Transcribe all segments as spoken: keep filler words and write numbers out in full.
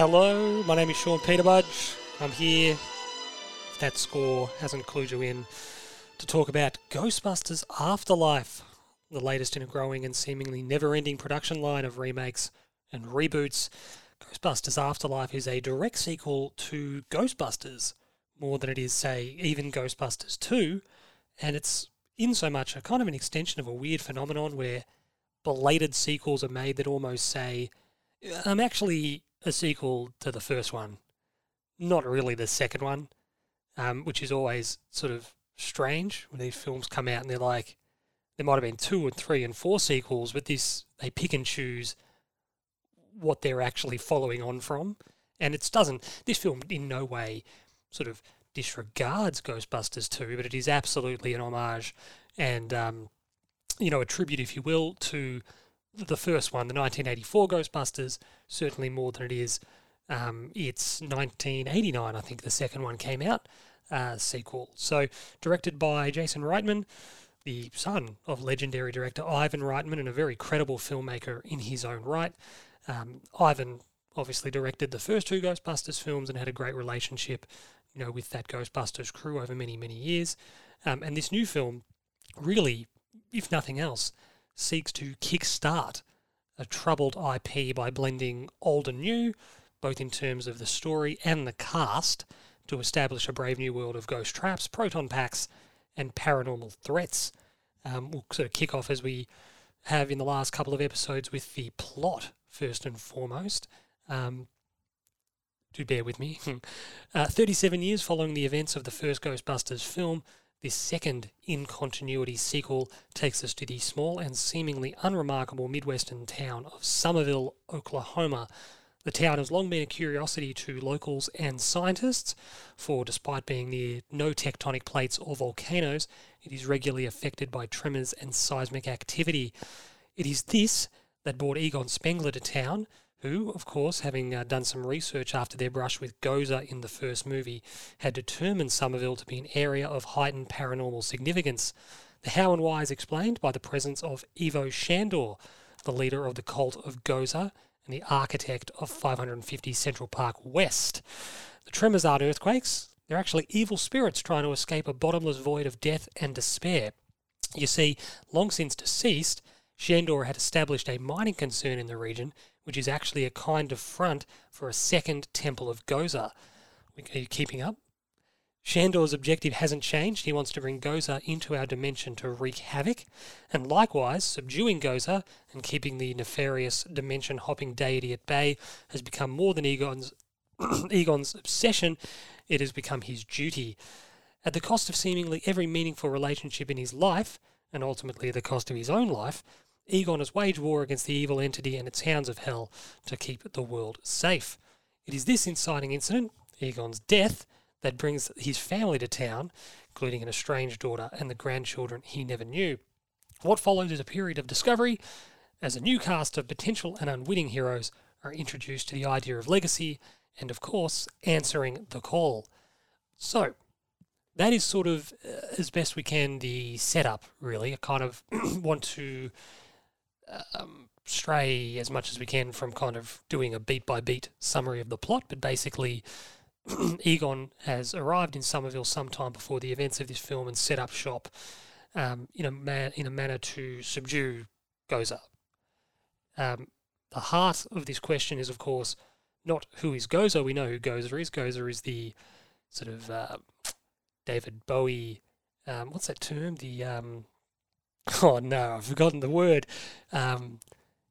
Hello, my name is Sean Peterbudge. I'm here, if that score hasn't clued you in, to talk about Ghostbusters Afterlife, the latest in a growing and seemingly never-ending production line of remakes and reboots. Ghostbusters Afterlife is a direct sequel to Ghostbusters, more than it is, say, even Ghostbusters two, and it's in so much a kind of an extension of a weird phenomenon where belated sequels are made that almost say, I'm actually a sequel to the first one, not really the second one, um, which is always sort of strange when these films come out and they're like, there might have been two and three and four sequels, but this, they pick and choose what they're actually following on from. And it doesn't, this film in no way sort of disregards Ghostbusters two, but it is absolutely an homage and, um, you know, a tribute, if you will, to the first one, the nineteen eighty-four Ghostbusters, certainly more than it is. Um, it's nineteen eighty-nine, I think the second one came out, uh, sequel. So directed by Jason Reitman, the son of legendary director Ivan Reitman and a very credible filmmaker in his own right. Um, Ivan obviously directed the first two Ghostbusters films and had a great relationship, you know, with that Ghostbusters crew over many, many years. Um, and this new film really, if nothing else, seeks to kickstart a troubled I P by blending old and new, both in terms of the story and the cast, to establish a brave new world of ghost traps, proton packs, and paranormal threats. Um, we'll sort of kick off, as we have in the last couple of episodes, with the plot, first and foremost. Um, do bear with me. uh, thirty-seven years following the events of the first Ghostbusters film, this second in-continuity sequel takes us to the small and seemingly unremarkable Midwestern town of Somerville, Oklahoma. The town has long been a curiosity to locals and scientists, for despite being near no tectonic plates or volcanoes, it is regularly affected by tremors and seismic activity. It is this that brought Egon Spengler to town, who, of course, having uh, done some research after their brush with Gozer in the first movie, had determined Somerville to be an area of heightened paranormal significance. The how and why is explained by the presence of Ivo Shandor, the leader of the cult of Gozer and the architect of five hundred fifty Central Park West. The tremors aren't earthquakes. They're actually evil spirits trying to escape a bottomless void of death and despair. You see, long since deceased, Shandor had established a mining concern in the region, which is actually a kind of front for a second Temple of Gozer. Are you keeping up? Shandor's objective hasn't changed. He wants to bring Gozer into our dimension to wreak havoc, and likewise, subduing Gozer and keeping the nefarious dimension-hopping deity at bay has become more than Egon's, Egon's obsession. It has become his duty. At the cost of seemingly every meaningful relationship in his life, and ultimately the cost of his own life, Egon has waged war against the evil entity and its hounds of hell to keep the world safe. It is this inciting incident, Egon's death, that brings his family to town, including an estranged daughter and the grandchildren he never knew. What follows is a period of discovery, as a new cast of potential and unwitting heroes are introduced to the idea of legacy and, of course, answering the call. So, that is sort of, uh, as best we can, the setup, really. I kind of want to Um, stray as much as we can from kind of doing a beat-by-beat summary of the plot, but basically Egon has arrived in Somerville sometime before the events of this film and set up shop um, in, a man- in a manner to subdue Gozer. Um, the heart of this question is, of course, not who is Gozer. We know who Gozer is. Gozer is the sort of uh, David Bowie, um, what's that term? The... Um, Oh no, I've forgotten the word. Um,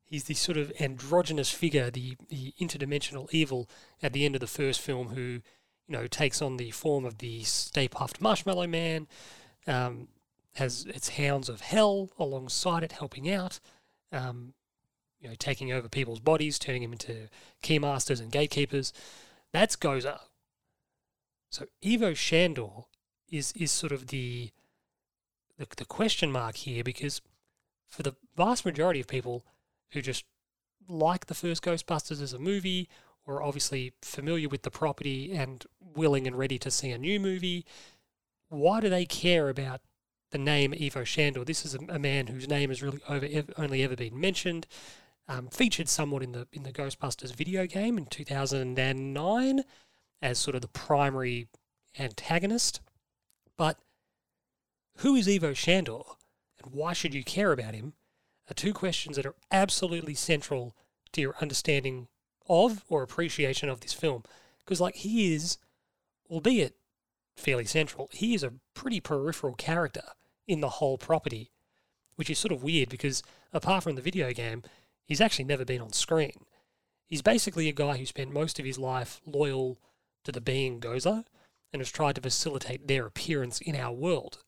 he's this sort of androgynous figure, the, the interdimensional evil at the end of the first film who, you know, takes on the form of the Stay Puffed Marshmallow Man, um, has its hounds of hell alongside it helping out, um, you know, taking over people's bodies, turning them into Keymasters and Gatekeepers. That's Gozer. So Ivo Shandor is is sort of the... the question mark here, because for the vast majority of people who just like the first Ghostbusters as a movie, or obviously familiar with the property and willing and ready to see a new movie, why do they care about the name Ivo Shandor? This is a, a man whose name has really over, ev- only ever been mentioned. um, featured somewhat in the in the Ghostbusters video game in two thousand nine as sort of the primary antagonist. But who is Ivo Shandor and why should you care about him are two questions that are absolutely central to your understanding of or appreciation of this film. Because, like, he is, albeit fairly central, he is a pretty peripheral character in the whole property, which is sort of weird because, apart from the video game, he's actually never been on screen. He's basically a guy who spent most of his life loyal to the being Gozer and has tried to facilitate their appearance in our world.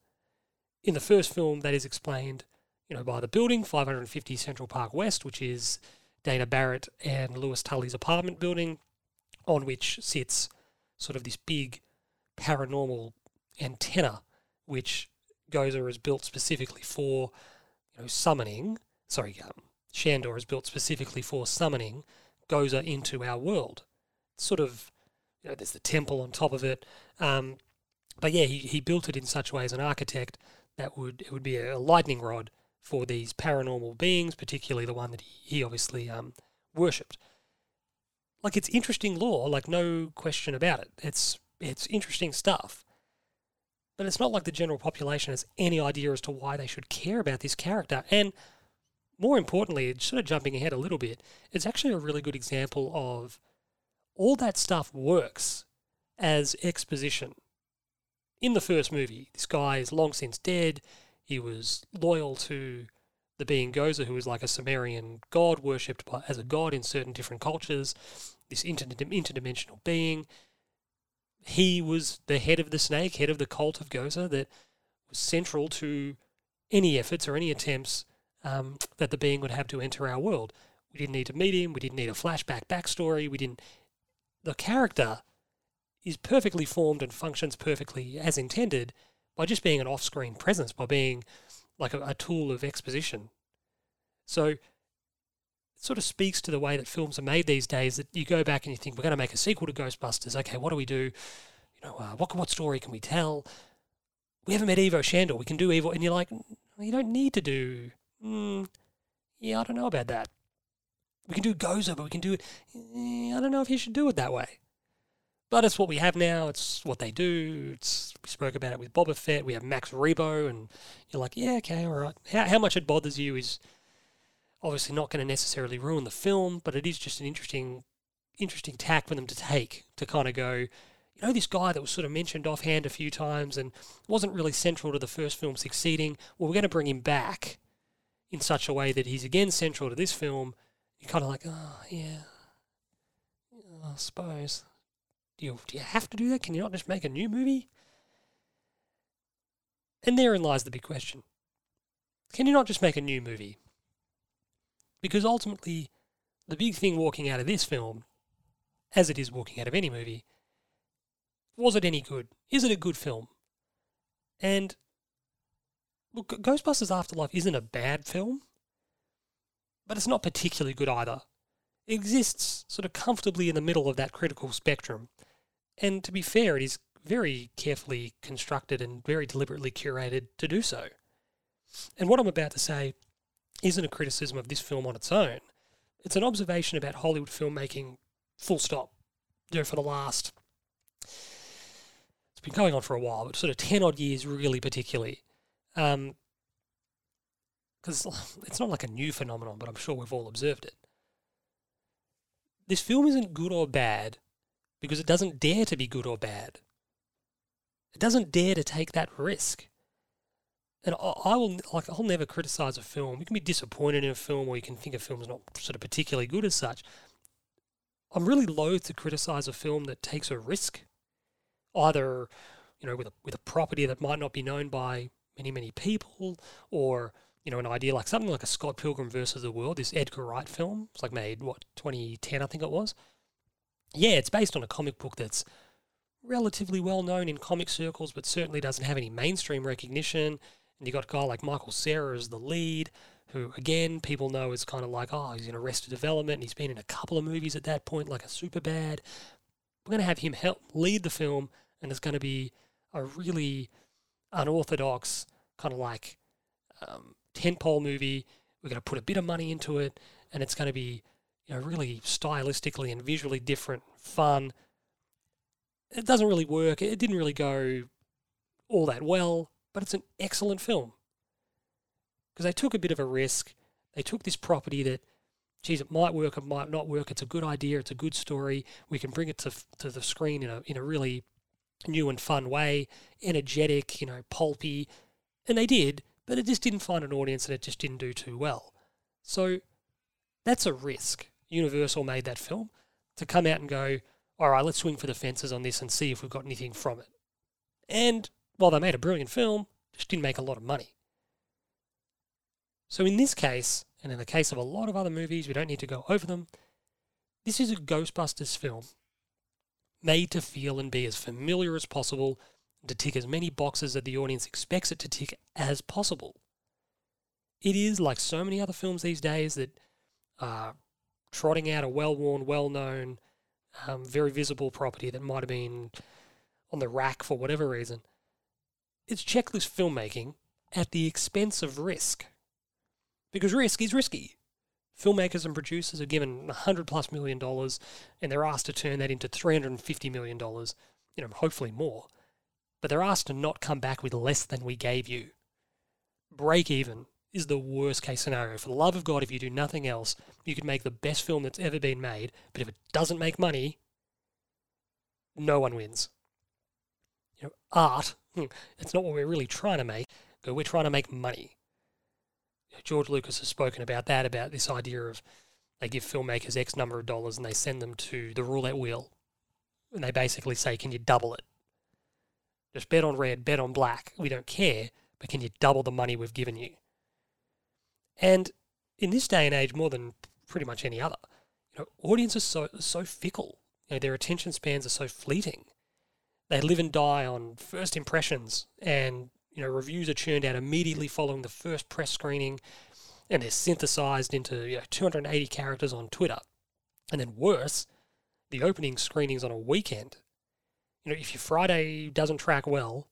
In the first film, that is explained, you know, by the building, five fifty Central Park West, which is Dana Barrett and Lewis Tully's apartment building, on which sits sort of this big paranormal antenna, which Gozer is built specifically for, you know, summoning, sorry, um, Shandor is built specifically for summoning Gozer into our world. It's sort of, you know, there's the temple on top of it. Um, but yeah, he, he built it in such a way as an architect that would it would be a lightning rod for these paranormal beings, particularly the one that he, he obviously um, worshipped. Like, it's interesting lore, like, no question about it. It's it's interesting stuff. But it's not like the general population has any idea as to why they should care about this character. And more importantly, sort of jumping ahead a little bit, it's actually a really good example of all that stuff works as exposition. In the first movie, this guy is long since dead. He was loyal to the being Gozer, who was like a Sumerian god, worshipped as a god in certain different cultures, this inter- interdimensional being. He was the head of the snake, head of the cult of Gozer, that was central to any efforts or any attempts um, that the being would have to enter our world. We didn't need to meet him. We didn't need a flashback backstory. We didn't. The character is perfectly formed and functions perfectly as intended by just being an off-screen presence, by being like a, a tool of exposition. So it sort of speaks to the way that films are made these days, that you go back and you think, we're going to make a sequel to Ghostbusters. Okay, what do we do? You know, uh, what what story can we tell? We haven't met Ivo Shandor. We can do Ivo. And you're like, you don't need to do, mm, yeah, I don't know about that. We can do Gozer, but we can do it. I don't know if you should do it that way. But it's what we have now. It's what they do. It's, we spoke about it with Boba Fett. We have Max Rebo, and you're like, yeah, okay, all right. How, how much it bothers you is obviously not going to necessarily ruin the film, but it is just an interesting, interesting tack for them to take, to kind of go, you know, this guy that was sort of mentioned offhand a few times and wasn't really central to the first film succeeding. Well, we're going to bring him back in such a way that he's again central to this film. You're kind of like, oh, yeah, I suppose. You, do you have to do that? Can you not just make a new movie? And therein lies the big question. Can you not just make a new movie? Because ultimately, the big thing walking out of this film, as it is walking out of any movie, was it any good? Is it a good film? And look, Ghostbusters Afterlife isn't a bad film, but it's not particularly good either. It exists sort of comfortably in the middle of that critical spectrum. And to be fair, it is very carefully constructed and very deliberately curated to do so. And what I'm about to say isn't a criticism of this film on its own. It's an observation about Hollywood filmmaking, full stop. You know, for the last, it's been going on for a while, but sort of ten-odd years really particularly. Because um, it's not like a new phenomenon, but I'm sure we've all observed it. This film isn't good or bad because it doesn't dare to be good or bad. It doesn't dare to take that risk. And I will, like, I'll never criticize a film. You can be disappointed in a film, or you can think a film's not sort of particularly good as such. I'm really loath to criticize a film that takes a risk, either, you know, with a, with a property that might not be known by many, many people, or, you know, an idea like something like a Scott Pilgrim versus the World, this Edgar Wright film. It's like made, what, twenty ten, I think it was? Yeah, it's based on a comic book that's relatively well known in comic circles, but certainly doesn't have any mainstream recognition. And you got a guy like Michael Cera as the lead, who, again, people know is kind of like, oh, he's in Arrested Development, and he's been in a couple of movies at that point, like a Superbad. We're going to have him help lead the film, and it's going to be a really unorthodox kind of like um, tentpole movie. We're going to put a bit of money into it, and it's going to be, you know, really stylistically and visually different, fun. It doesn't really work. It didn't really go all that well, but it's an excellent film. Because they took a bit of a risk. They took this property that, geez, it might work, it might not work. It's a good idea. It's a good story. We can bring it to to the screen in a in a really new and fun way, energetic, you know, pulpy. And they did, but it just didn't find an audience and it just didn't do too well. So that's a risk. Universal made that film to come out and go, all right, let's swing for the fences on this and see if we've got anything from it. And while they made a brilliant film, just didn't make a lot of money. So in this case, and in the case of a lot of other movies, we don't need to go over them, this is a Ghostbusters film made to feel and be as familiar as possible, to tick as many boxes that the audience expects it to tick as possible. It is, like so many other films these days, that are trotting out a well-worn, well-known, um, very visible property that might have been on the rack for whatever reason. It's checklist filmmaking at the expense of risk. Because risk is risky. Filmmakers and producers are given one hundred plus million dollars and they're asked to turn that into three hundred fifty million dollars, you know, hopefully more. But they're asked to not come back with less than we gave you. Break even is the worst case scenario. For the love of God, if you do nothing else, you could make the best film that's ever been made, but if it doesn't make money, no one wins. You know, art, it's not what we're really trying to make, but we're trying to make money. George Lucas has spoken about that, about this idea of they give filmmakers X number of dollars and they send them to the roulette wheel, and they basically say, can you double it? Just bet on red, bet on black. We don't care, but can you double the money we've given you? And in this day and age, more than pretty much any other, you know, audiences are so, so fickle. You know, their attention spans are so fleeting. They live and die on first impressions, and you know, reviews are churned out immediately following the first press screening, and they're synthesized into, you know, two hundred eighty characters on Twitter. And then worse, the opening screenings on a weekend. You know, if your Friday doesn't track well,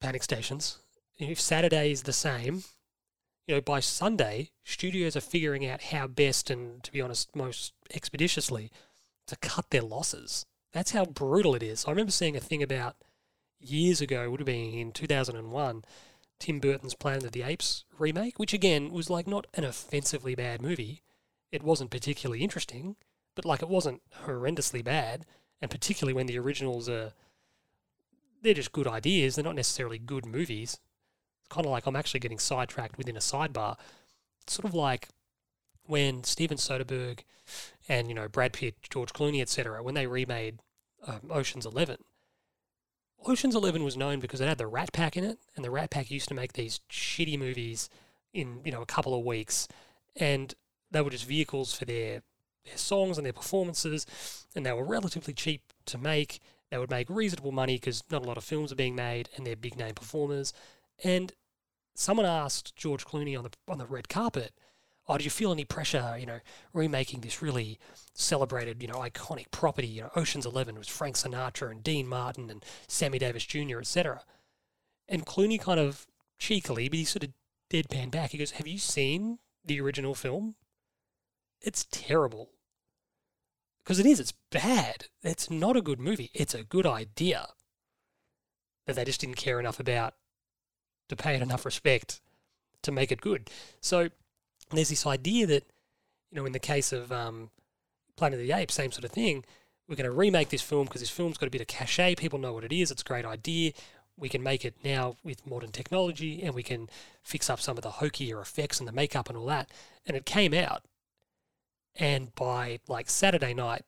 panic stations. If Saturday is the same, you know, by Sunday, studios are figuring out how best and, to be honest, most expeditiously to cut their losses. That's how brutal it is. I remember seeing a thing about years ago, it would have been in two thousand one, Tim Burton's Planet of the Apes remake, which again was like not an offensively bad movie. It wasn't particularly interesting, but like it wasn't horrendously bad. And particularly when the originals are, they're just good ideas, they're not necessarily good movies. It's kind of like I'm actually getting sidetracked within a sidebar. It's sort of like when Steven Soderbergh and, you know, Brad Pitt, George Clooney, et cetera, when they remade um, Ocean's Eleven. Ocean's Eleven was known because it had the Rat Pack in it, and the Rat Pack used to make these shitty movies in, you know, a couple of weeks, and they were just vehicles for their their songs and their performances, and they were relatively cheap to make. They would make reasonable money because not a lot of films are being made and they're big name performers. And someone asked George Clooney on the on the red carpet, oh, do you feel any pressure, you know, remaking this really celebrated, you know, iconic property? You know, Ocean's Eleven was Frank Sinatra and Dean Martin and Sammy Davis Junior, et cetera. And Clooney kind of cheekily, but he sort of deadpan back, he goes, have you seen the original film? It's terrible. Because it is, it's bad. It's not a good movie. It's a good idea. But they just didn't care enough about to pay it enough respect to make it good. So there's this idea that, you know, in the case of um, Planet of the Apes, same sort of thing, we're going to remake this film because this film's got a bit of cachet, people know what it is, it's a great idea, we can make it now with modern technology and we can fix up some of the hokier effects and the makeup and all that. And it came out. And by, like, Saturday night,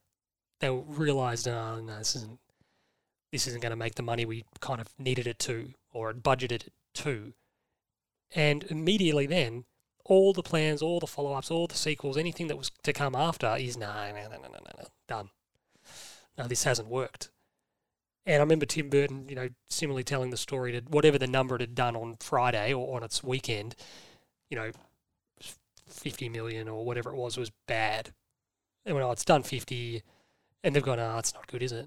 they realised, oh, no, this isn't, this isn't going to make the money we kind of needed it to, or had budgeted it to. And immediately then, all the plans, all the follow-ups, all the sequels, anything that was to come after is, no, no, no, no, no, no, done. No, this hasn't worked. And I remember Tim Burton, you know, similarly telling the story that whatever the number it had done on Friday or on its weekend, you know, fifty million or whatever it was, was bad. They went, oh, it's done fifty. And they've gone, oh, it's not good, is it?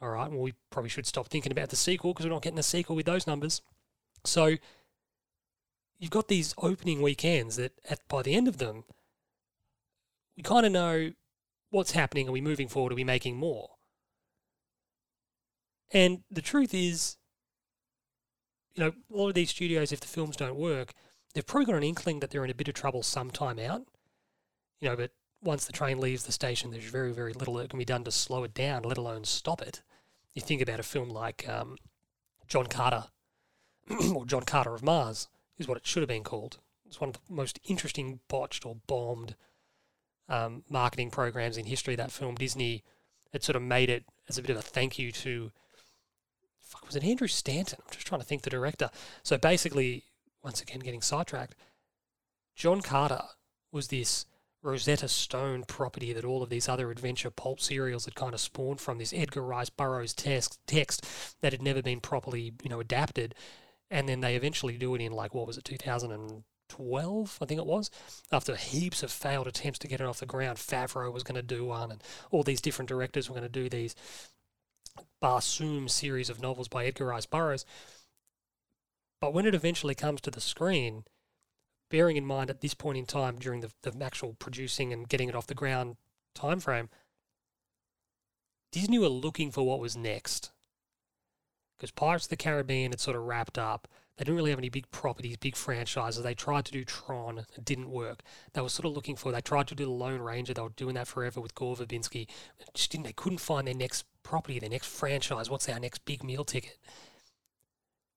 All right, well, we probably should stop thinking about the sequel because we're not getting a sequel with those numbers. So you've got these opening weekends that at, by the end of them, we kind of know what's happening. Are we moving forward? Are we making more? And the truth is, you know, a lot of these studios, if the films don't work, they've probably got an inkling that they're in a bit of trouble sometime out. You know, but once the train leaves the station, there's very, very little that can be done to slow it down, let alone stop it. You think about a film like um, John Carter, or John Carter of Mars, is what it should have been called. It's one of the most interesting botched or bombed um, marketing programs in history, that film. Disney had sort of made it as a bit of a thank you to... Fuck, was it Andrew Stanton? I'm just trying to think the director. So basically, once again, getting sidetracked, John Carter was this Rosetta Stone property that all of these other adventure pulp serials had kind of spawned from, this Edgar Rice Burroughs text, text that had never been properly, you know, adapted. And then they eventually do it in, like, what was it, two thousand twelve, I think it was, after heaps of failed attempts to get it off the ground. Favreau was going to do one, and all these different directors were going to do these Barsoom series of novels by Edgar Rice Burroughs. But when it eventually comes to the screen, bearing in mind at this point in time during the, the actual producing and getting it off the ground time frame, Disney were looking for what was next. Because Pirates of the Caribbean had sort of wrapped up. They didn't really have any big properties, big franchises. They tried to do Tron. It didn't work. They were sort of looking for, they tried to do The Lone Ranger. They were doing that forever with Gore Verbinski. Just didn't, they couldn't find their next property, their next franchise. What's our next big meal ticket?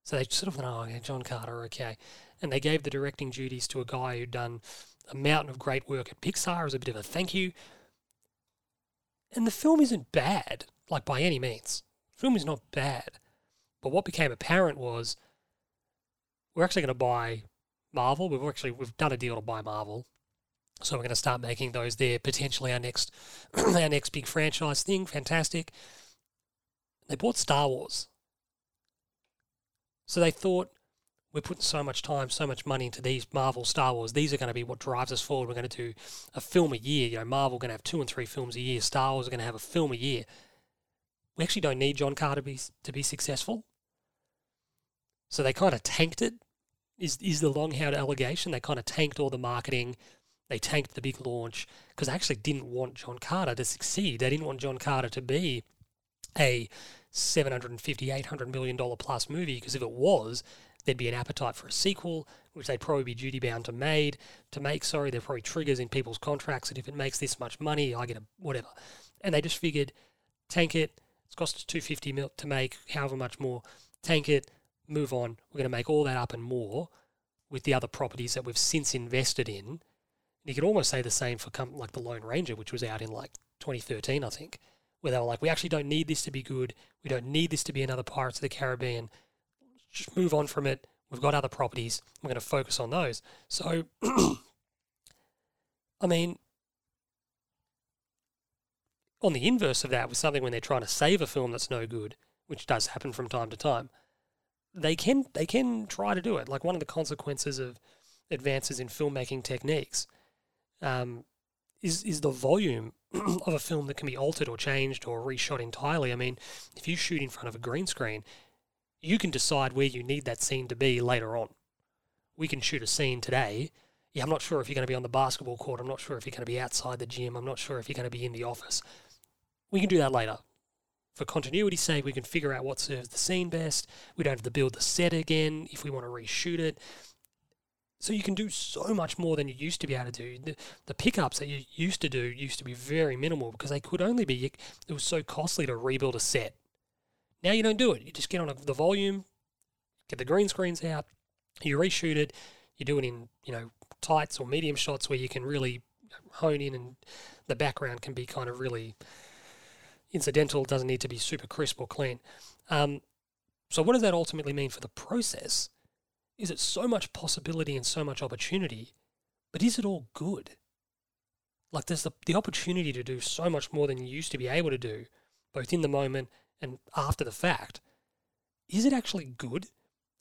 So they sort of went, oh, okay, John Carter, okay. And they gave the directing duties to a guy who'd done a mountain of great work at Pixar as a bit of a thank you. And the film isn't bad, like, by any means. The film is not bad. But what became apparent was, we're actually going to buy Marvel. We've actually, we've done a deal to buy Marvel. So we're going to start making those there, potentially our next, our next big franchise thing. Fantastic. They bought Star Wars. So they thought, we're putting so much time, so much money into these Marvel, Star Wars. These are going to be what drives us forward. We're going to do a film a year. You know, Marvel going to have two and three films a year. Star Wars are going to have a film a year. We actually don't need John Carter to be, to be successful. So they kind of tanked it, is, is the long-held allegation. They kind of tanked all the marketing. They tanked the big launch because they actually didn't want John Carter to succeed. They didn't want John Carter to be a seven hundred fifty, eight hundred million dollars plus movie, because if it was, there'd be an appetite for a sequel, which they'd probably be duty-bound to made to make, sorry. There are probably triggers in people's contracts that if it makes this much money, I get a whatever. And they just figured, tank it, it's cost two hundred fifty mil to make, however much more, tank it, move on. We're going to make all that up and more with the other properties that we've since invested in. And you could almost say the same for com- like The Lone Ranger, which was out in like twenty thirteen, I think, where they were like, we actually don't need this to be good. We don't need this to be another Pirates of the Caribbean. Just move on from it. We've got other properties. We're going to focus on those. So, I mean, on the inverse of that, with something when they're trying to save a film that's no good, which does happen from time to time, they can they can try to do it. Like, one of the consequences of advances in filmmaking techniques um, is is the volume of a film that can be altered or changed or reshot entirely. I mean, if you shoot in front of a green screen, you can decide where you need that scene to be later on. We can shoot a scene today. Yeah, I'm not sure if you're going to be on the basketball court. I'm not sure if you're going to be outside the gym. I'm not sure if you're going to be in the office. We can do that later. For continuity's sake, we can figure out what serves the scene best. We don't have to build the set again if we want to reshoot it. So you can do so much more than you used to be able to do. The, the pickups that you used to do used to be very minimal because they could only be, it was so costly to rebuild a set. Now you don't do it. You just get on a, the volume, get the green screens out, you reshoot it, you do it in, you know, tights or medium shots where you can really hone in and the background can be kind of really incidental, doesn't need to be super crisp or clean. Um, so what does that ultimately mean for the process? Is it so much possibility and so much opportunity, but is it all good? Like, there's the, the opportunity to do so much more than you used to be able to do, both in the moment and after the fact. Is it actually good,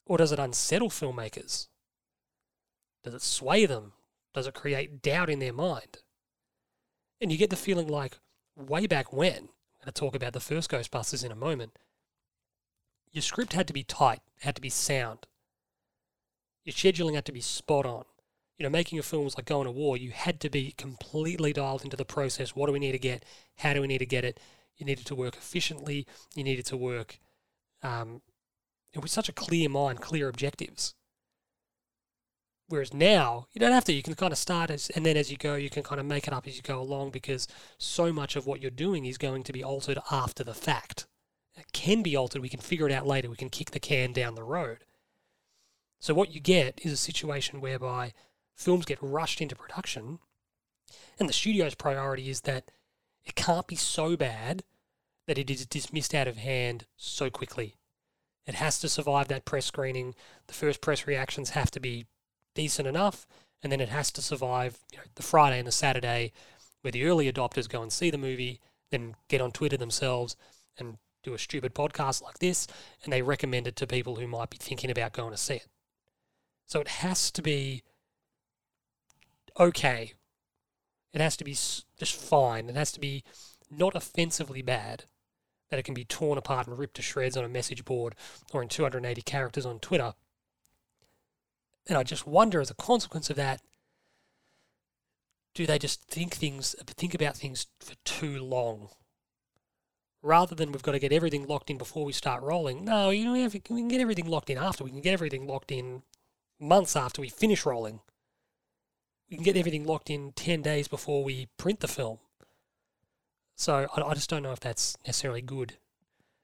or does it unsettle filmmakers? Does it sway them? Does it create doubt in their mind? And you get the feeling like, way back when, I'm going to talk about the first Ghostbusters in a moment, your script had to be tight, had to be sound. your scheduling had to be spot on. You know, making a film was like going to war. You had to be completely dialed into the process. What do we need to get? How do we need to get it? You needed to work efficiently. You needed to work um, with such a clear mind, clear objectives. Whereas now, you don't have to. You can kind of start as, and then as you go, you can kind of make it up as you go along, because so much of what you're doing is going to be altered after the fact. It can be altered. We can figure it out later. We can kick the can down the road. So what you get is a situation whereby films get rushed into production, and the studio's priority is that it can't be so bad that it is dismissed out of hand so quickly. It has to survive that press screening. The first press reactions have to be decent enough, and then it has to survive, you know, the Friday and the Saturday where the early adopters go and see the movie, then get on Twitter themselves and do a stupid podcast like this, and they recommend it to people who might be thinking about going to see it. So it has to be okay. It has to be just fine. It has to be not offensively bad that it can be torn apart and ripped to shreds on a message board or in two hundred eighty characters on Twitter. And I just wonder, as a consequence of that, do they just think things, think about things for too long? Rather than we've got to get everything locked in before we start rolling, no, you know, we can get everything locked in after. We can get everything locked in months after we finish rolling. We can get everything locked in ten days before we print the film. So I, I just don't know if that's necessarily good.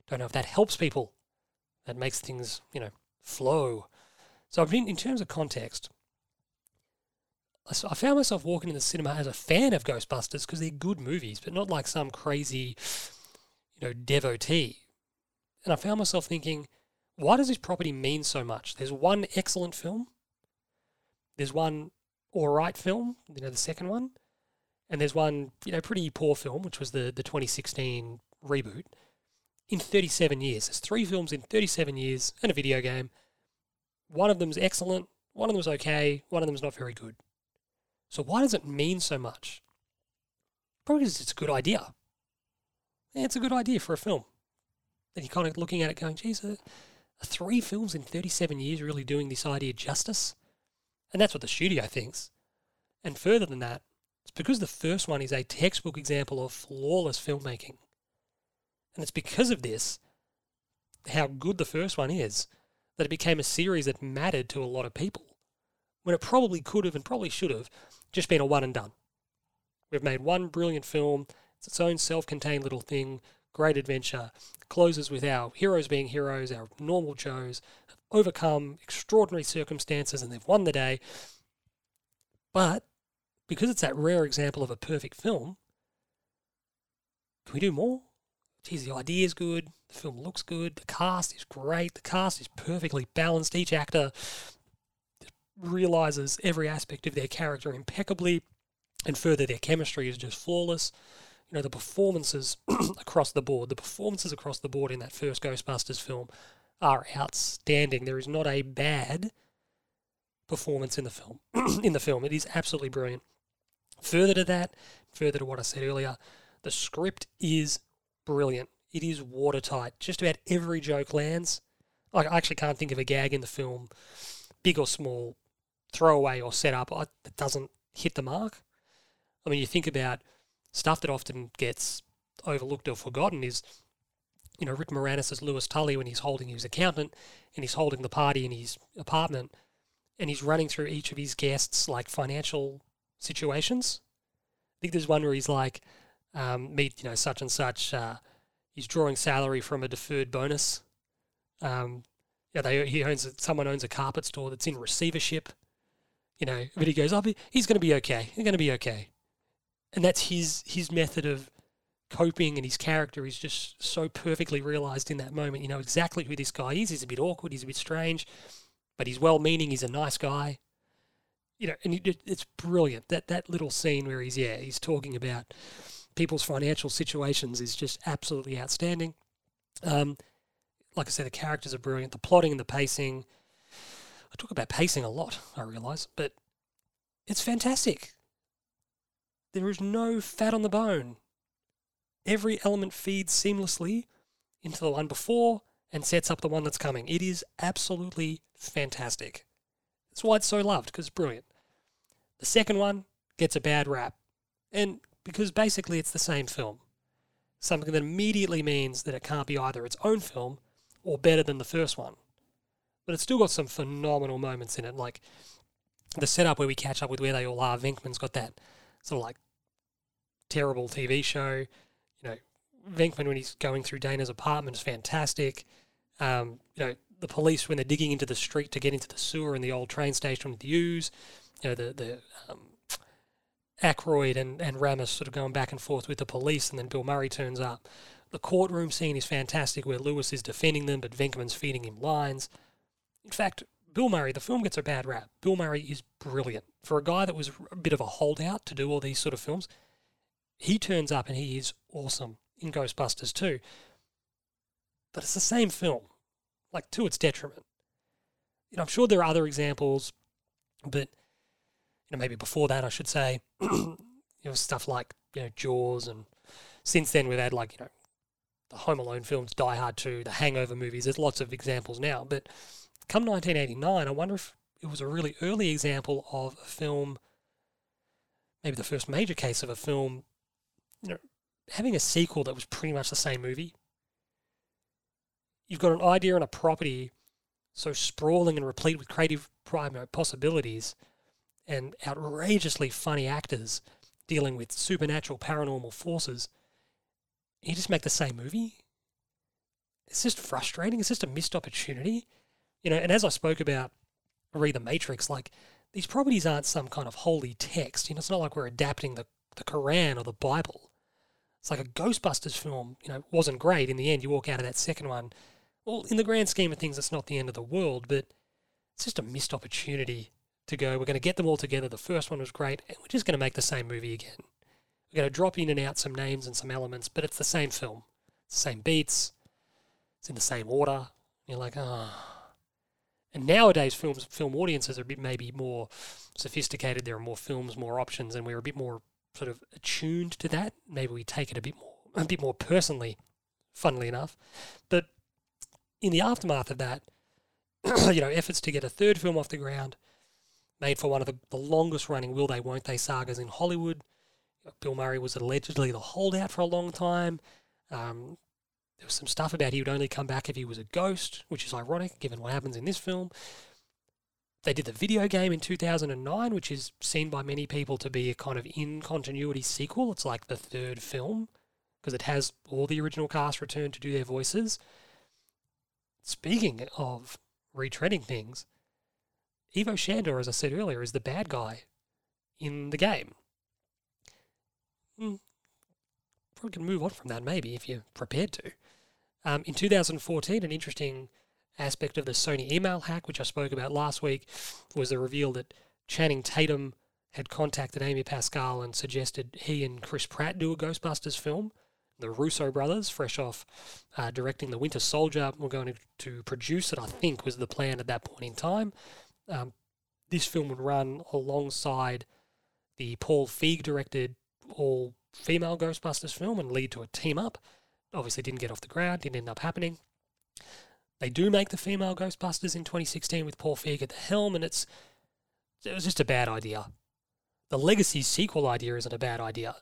Don't know if that helps people. That makes things, you know, flow. So I've been, in terms of context, I, I found myself walking in the cinema as a fan of Ghostbusters because they're good movies, but not like some crazy, you know, devotee. And I found myself thinking, why does this property mean so much? There's one excellent film. There's one all right film, you know, the second one, and there's one, you know, pretty poor film, which was the, the twenty sixteen reboot, in thirty-seven years. There's three films in thirty-seven years and a video game. One of them's excellent, one of them's okay, one of them's not very good. So why does it mean so much? Probably because it's a good idea. Yeah, it's a good idea for a film. And you're kind of looking at it going, geez, are, are three films in thirty-seven years really doing this idea justice? And that's what the studio thinks. And further than that, it's because the first one is a textbook example of flawless filmmaking. And it's because of this, how good the first one is, that it became a series that mattered to a lot of people, when it probably could have and probably should have just been a one and done. We've made one brilliant film. It's its own self-contained little thing, great adventure, closes with our heroes being heroes, our normal Joes, overcome extraordinary circumstances, and they've won the day. But because it's that rare example of a perfect film, can we do more? Geez, the idea is good, the film looks good, the cast is great, the cast is perfectly balanced, each actor realises every aspect of their character impeccably, and further, their chemistry is just flawless. You know, the performances across the board, the performances across the board in that first Ghostbusters film are outstanding. There is not a bad performance in the film. in the film, it is absolutely brilliant. Further to that, further to what I said earlier, the script is brilliant. It is watertight. Just about every joke lands. I actually can't think of a gag in the film, big or small, throwaway or set up, that doesn't hit the mark. I mean, you think about stuff that often gets overlooked or forgotten is, you know, Rick Moranis as Lewis Tully when he's holding his accountant and he's holding the party in his apartment and he's running through each of his guests' like financial situations. I think there's one where he's like, um, meet, you know, such and such. Uh, he's drawing salary from a deferred bonus. Um, yeah, they he owns someone owns a carpet store that's in receivership. You know, but he goes, oh, he's going to be okay. He's going to be okay, and that's his his method of coping, and his character is just so perfectly realised in that moment. You know exactly who this guy is. He's a bit awkward, he's a bit strange, but he's well-meaning, he's a nice guy. You know, and it, it's brilliant. That that little scene where he's, yeah, he's talking about people's financial situations is just absolutely outstanding. Um, like I said, the characters are brilliant. The plotting and the pacing. I talk about pacing a lot, I realise, but it's fantastic. There is no fat on the bone. Every element feeds seamlessly into the one before and sets up the one that's coming. It is absolutely fantastic. That's why it's so loved, because it's brilliant. The second one gets a bad rap, and because basically it's the same film. Something that immediately means that it can't be either its own film or better than the first one. But it's still got some phenomenal moments in it, like the setup where we catch up with where they all are. Venkman's got that sort of like terrible T V show. You know, Venkman when he's going through Dana's apartment is fantastic. Um, you know, the police when they're digging into the street to get into the sewer in the old train station with the ooze. You know, the the um, Aykroyd and, and Ramis sort of going back and forth with the police, and then Bill Murray turns up. The courtroom scene is fantastic where Lewis is defending them, but Venkman's feeding him lines. In fact, Bill Murray, the film gets a bad rap. Bill Murray is brilliant. For a guy that was a bit of a holdout to do all these sort of films, he turns up and he is awesome in Ghostbusters too. But it's the same film, like to its detriment. You know, I'm sure there are other examples, but you know, maybe before that I should say, you know, stuff like, you know, Jaws, and since then we've had like, you know, the Home Alone films, Die Hard two, the Hangover movies. There's lots of examples now, but come nineteen eighty-nine, I wonder if it was a really early example of a film, maybe the first major case of a film, you know, having a sequel that was pretty much the same movie. You've got an idea and a property so sprawling and replete with creative possibilities and outrageously funny actors dealing with supernatural paranormal forces. You just make the same movie? It's just frustrating. It's just a missed opportunity. You know, and as I spoke about Re the Matrix, like, these properties aren't some kind of holy text. You know, it's not like we're adapting the, the Quran or the Bible. It's like a Ghostbusters film, you know, wasn't great. In the end, you walk out of that second one. Well, in the grand scheme of things, it's not the end of the world, but it's just a missed opportunity to go, we're going to get them all together. The first one was great, and we're just going to make the same movie again. We're going to drop in and out some names and some elements, but it's the same film. It's the same beats. It's in the same order. And you're like, ah. Oh. And nowadays, films, film audiences are a bit maybe more sophisticated. There are more films, more options, and we're a bit more sort of attuned to that. Maybe we take it a bit more, a bit more personally. Funnily enough, but in the aftermath of that, you know, efforts to get a third film off the ground made for one of the, the longest-running "will they, won't they" sagas in Hollywood. Bill Murray was allegedly the holdout for a long time. Um, There was some stuff about he would only come back if he was a ghost, which is ironic given what happens in this film. They did the video game in two thousand nine, which is seen by many people to be a kind of in-continuity sequel. It's like the third film, because it has all the original cast return to do their voices. Speaking of retreading things, Ivo Shandor, as I said earlier, is the bad guy in the game. Hmm. Probably can move on from that maybe if you're prepared to. Um, in two thousand fourteen, an interesting aspect of the Sony email hack, which I spoke about last week, was the reveal that Channing Tatum had contacted Amy Pascal and suggested he and Chris Pratt do a Ghostbusters film. The Russo brothers, fresh off uh, directing The Winter Soldier, were going to, to produce it, I think, was the plan at that point in time. Um, this film would run alongside the Paul Feig-directed all-female Ghostbusters film and lead to a team-up. Obviously didn't get off the ground, didn't end up happening. They do make the female Ghostbusters in twenty sixteen with Paul Feig at the helm, and it's it was just a bad idea. The legacy sequel idea isn't a bad idea.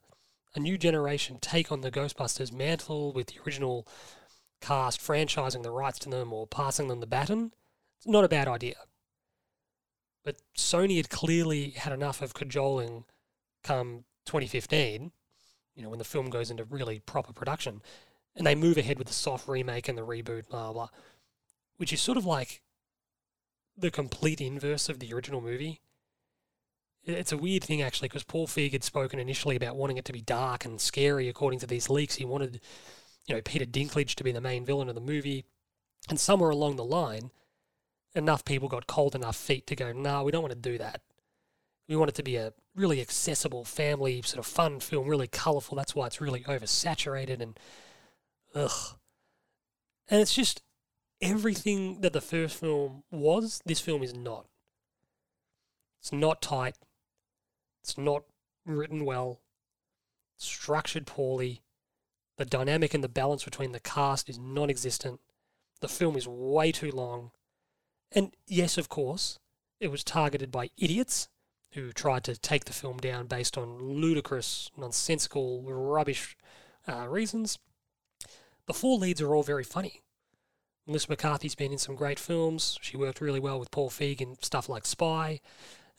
A new generation take on the Ghostbusters mantle with the original cast franchising the rights to them or passing them the baton. It's not a bad idea. But Sony had clearly had enough of cajoling come twenty fifteen, you know, when the film goes into really proper production, and they move ahead with the soft remake and the reboot, blah, blah, which is sort of like the complete inverse of the original movie. It's a weird thing, actually, because Paul Feig had spoken initially about wanting it to be dark and scary, according to these leaks. He wanted, you know, Peter Dinklage to be the main villain of the movie, and somewhere along the line, enough people got cold enough feet to go, nah, we don't want to do that. We want it to be a really accessible, family, sort of fun film, really colourful. That's why it's really oversaturated and ugh. And it's just everything that the first film was, this film is not. It's not tight. It's not written well. It's structured poorly. The dynamic and the balance between the cast is non-existent. The film is way too long. And yes, of course, It was targeted by idiots who tried to take the film down based on ludicrous, nonsensical, rubbish uh, reasons. The four leads are all very funny. Melissa McCarthy's been in some great films. She worked really well with Paul Feig in stuff like Spy,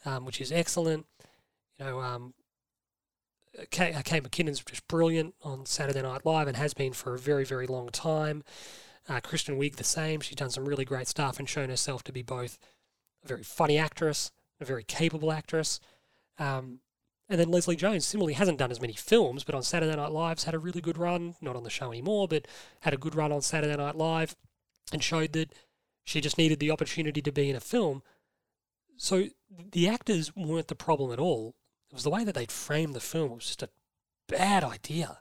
um, which is excellent. You know, um, Kay, Kay McKinnon's just brilliant on Saturday Night Live and has been for a very, very long time. Uh, Kristen Wiig the same. She's done some really great stuff and shown herself to be both a very funny actress, a very capable actress. Um, and then Leslie Jones similarly hasn't done as many films, but on Saturday Night Live's had a really good run, not on the show anymore, but had a good run on Saturday Night Live and showed that she just needed the opportunity to be in a film. So the actors weren't the problem at all. It was the way that they'd framed the film. It was just a bad idea.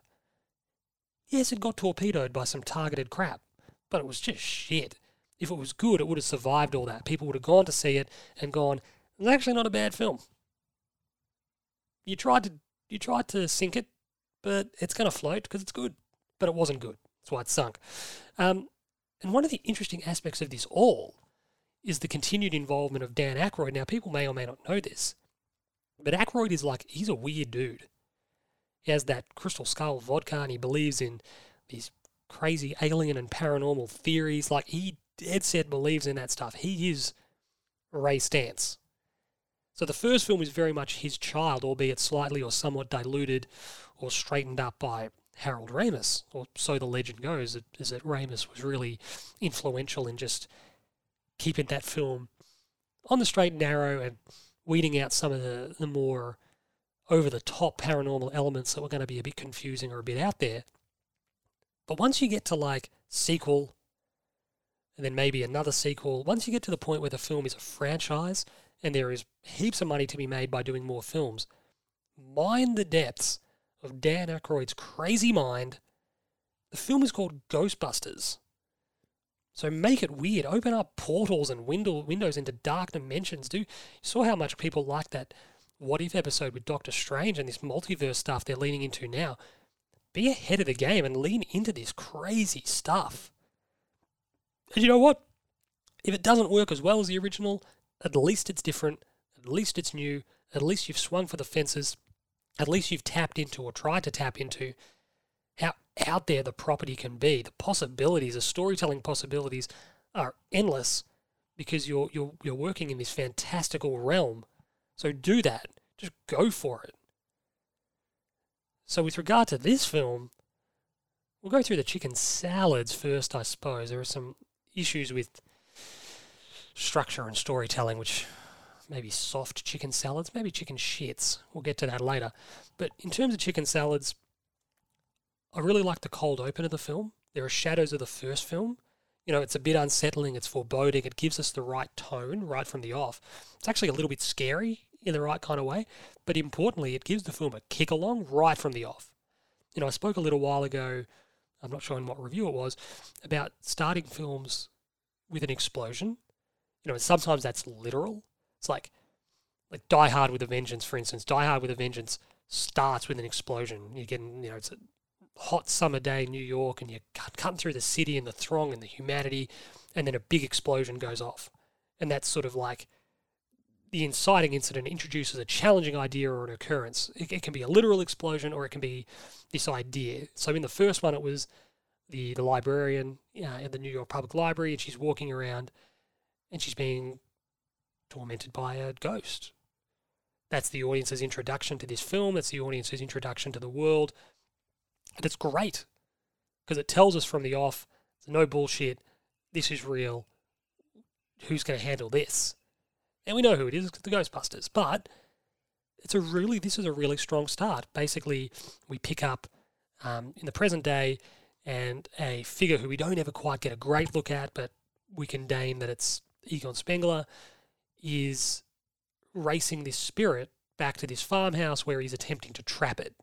Yes, it got torpedoed by some targeted crap, but it was just shit. If it was good, it would have survived all that. People would have gone to see it and gone, it's actually not a bad film. You tried to you tried to sink it, but it's going to float because it's good. But it wasn't good. That's why it sunk. Um, and one of the interesting aspects of this all is the continued involvement of Dan Aykroyd. Now, people may or may not know this, but Aykroyd is like, he's a weird dude. He has that crystal skull vodka and he believes in these crazy alien and paranormal theories. Like, he dead set believes in that stuff. He is Ray Stantz. So the first film is very much his child, albeit slightly or somewhat diluted or straightened up by Harold Ramis, or so the legend goes, is that Ramis was really influential in just keeping that film on the straight and narrow and weeding out some of the, the more over-the-top paranormal elements that were going to be a bit confusing or a bit out there. But once you get to, like, sequel, and then maybe another sequel, once you get to the point where the film is a franchise and there is heaps of money to be made by doing more films, mind the depths of Dan Aykroyd's crazy mind. The film is called Ghostbusters. So make it weird. Open up portals and window, windows into dark dimensions. Do you saw how much people liked that What If episode with Doctor Strange and this multiverse stuff they're leaning into now? Be ahead of the game and lean into this crazy stuff. And you know what? If it doesn't work as well as the original, at least it's different. At least it's new. At least you've swung for the fences. At least you've tapped into or tried to tap into how out there the property can be. The possibilities, the storytelling possibilities are endless because you're you're you're working in this fantastical realm. So do that. Just go for it. So with regard to this film, we'll go through the chicken salads first, I suppose. There are some issues with structure and storytelling, which maybe soft chicken salads, maybe chicken shits. We'll get to that later. But in terms of chicken salads, I really like the cold open of the film. There are shadows of the first film. You know, it's a bit unsettling, it's foreboding, it gives us the right tone right from the off. It's actually a little bit scary in the right kind of way, but importantly, it gives the film a kick along right from the off. You know, I spoke a little while ago, I'm not sure in what review it was, about starting films with an explosion. You know, and sometimes that's literal. It's like, like Die Hard with a Vengeance, for instance. Die Hard with a Vengeance starts with an explosion. You get, you know, it's a hot summer day in New York and you're cutting through the city and the throng and the humanity, and then a big explosion goes off. And that's sort of like the inciting incident introduces a challenging idea or an occurrence. It, it can be a literal explosion or it can be this idea. So in the first one, it was the, the librarian uh, at the New York Public Library, and she's walking around and she's being tormented by a ghost. That's the audience's introduction to this film. That's the audience's introduction to the world. And it's great because it tells us from the off, no bullshit, this is real, who's going to handle this? And we know who it is, it's the Ghostbusters. But it's a really, this is a really strong start. Basically, we pick up um, in the present day and a figure who we don't ever quite get a great look at, but we can deem that it's Egon Spengler, is racing this spirit back to this farmhouse where he's attempting to trap it.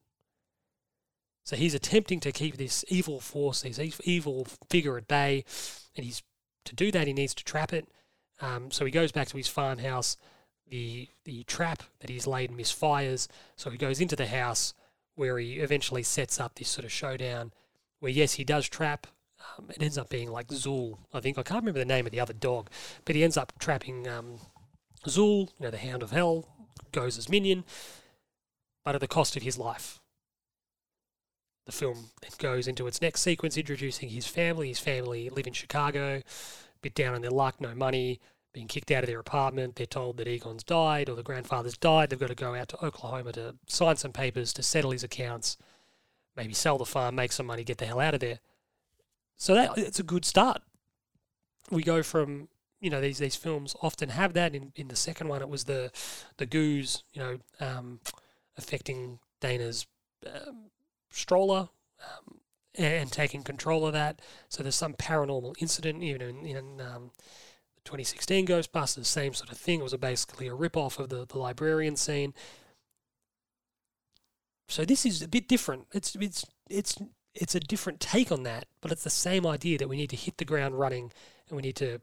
So he's attempting to keep this evil force, this evil figure at bay, and he's to do that he needs to trap it. Um, so he goes back to his farmhouse. The the trap that he's laid misfires, so he goes into the house where he eventually sets up this sort of showdown where, yes, he does trap. Um, it ends up being like Zuul, I think. I can't remember the name of the other dog, but he ends up trapping um, Zuul, you know, the Hound of Hell, Gozer's minion, but at the cost of his life. The film then goes into its next sequence, introducing his family. His family live in Chicago, a bit down on their luck, no money, being kicked out of their apartment. They're told that Egon's died or the grandfather's died. They've got to go out to Oklahoma to sign some papers, to settle his accounts, maybe sell the farm, make some money, get the hell out of there. So that it's a good start. We go from, you know, these these films often have that. In, in the second one, it was the, the goose, you know, um, affecting Dana's... Um, stroller um, and taking control of that. So there's some paranormal incident, even in, in um, the twenty sixteen Ghostbusters, same sort of thing. It was a basically a rip-off of the, the librarian scene. So this is a bit different. It's it's it's it's a different take on that, but it's the same idea that we need to hit the ground running and we need to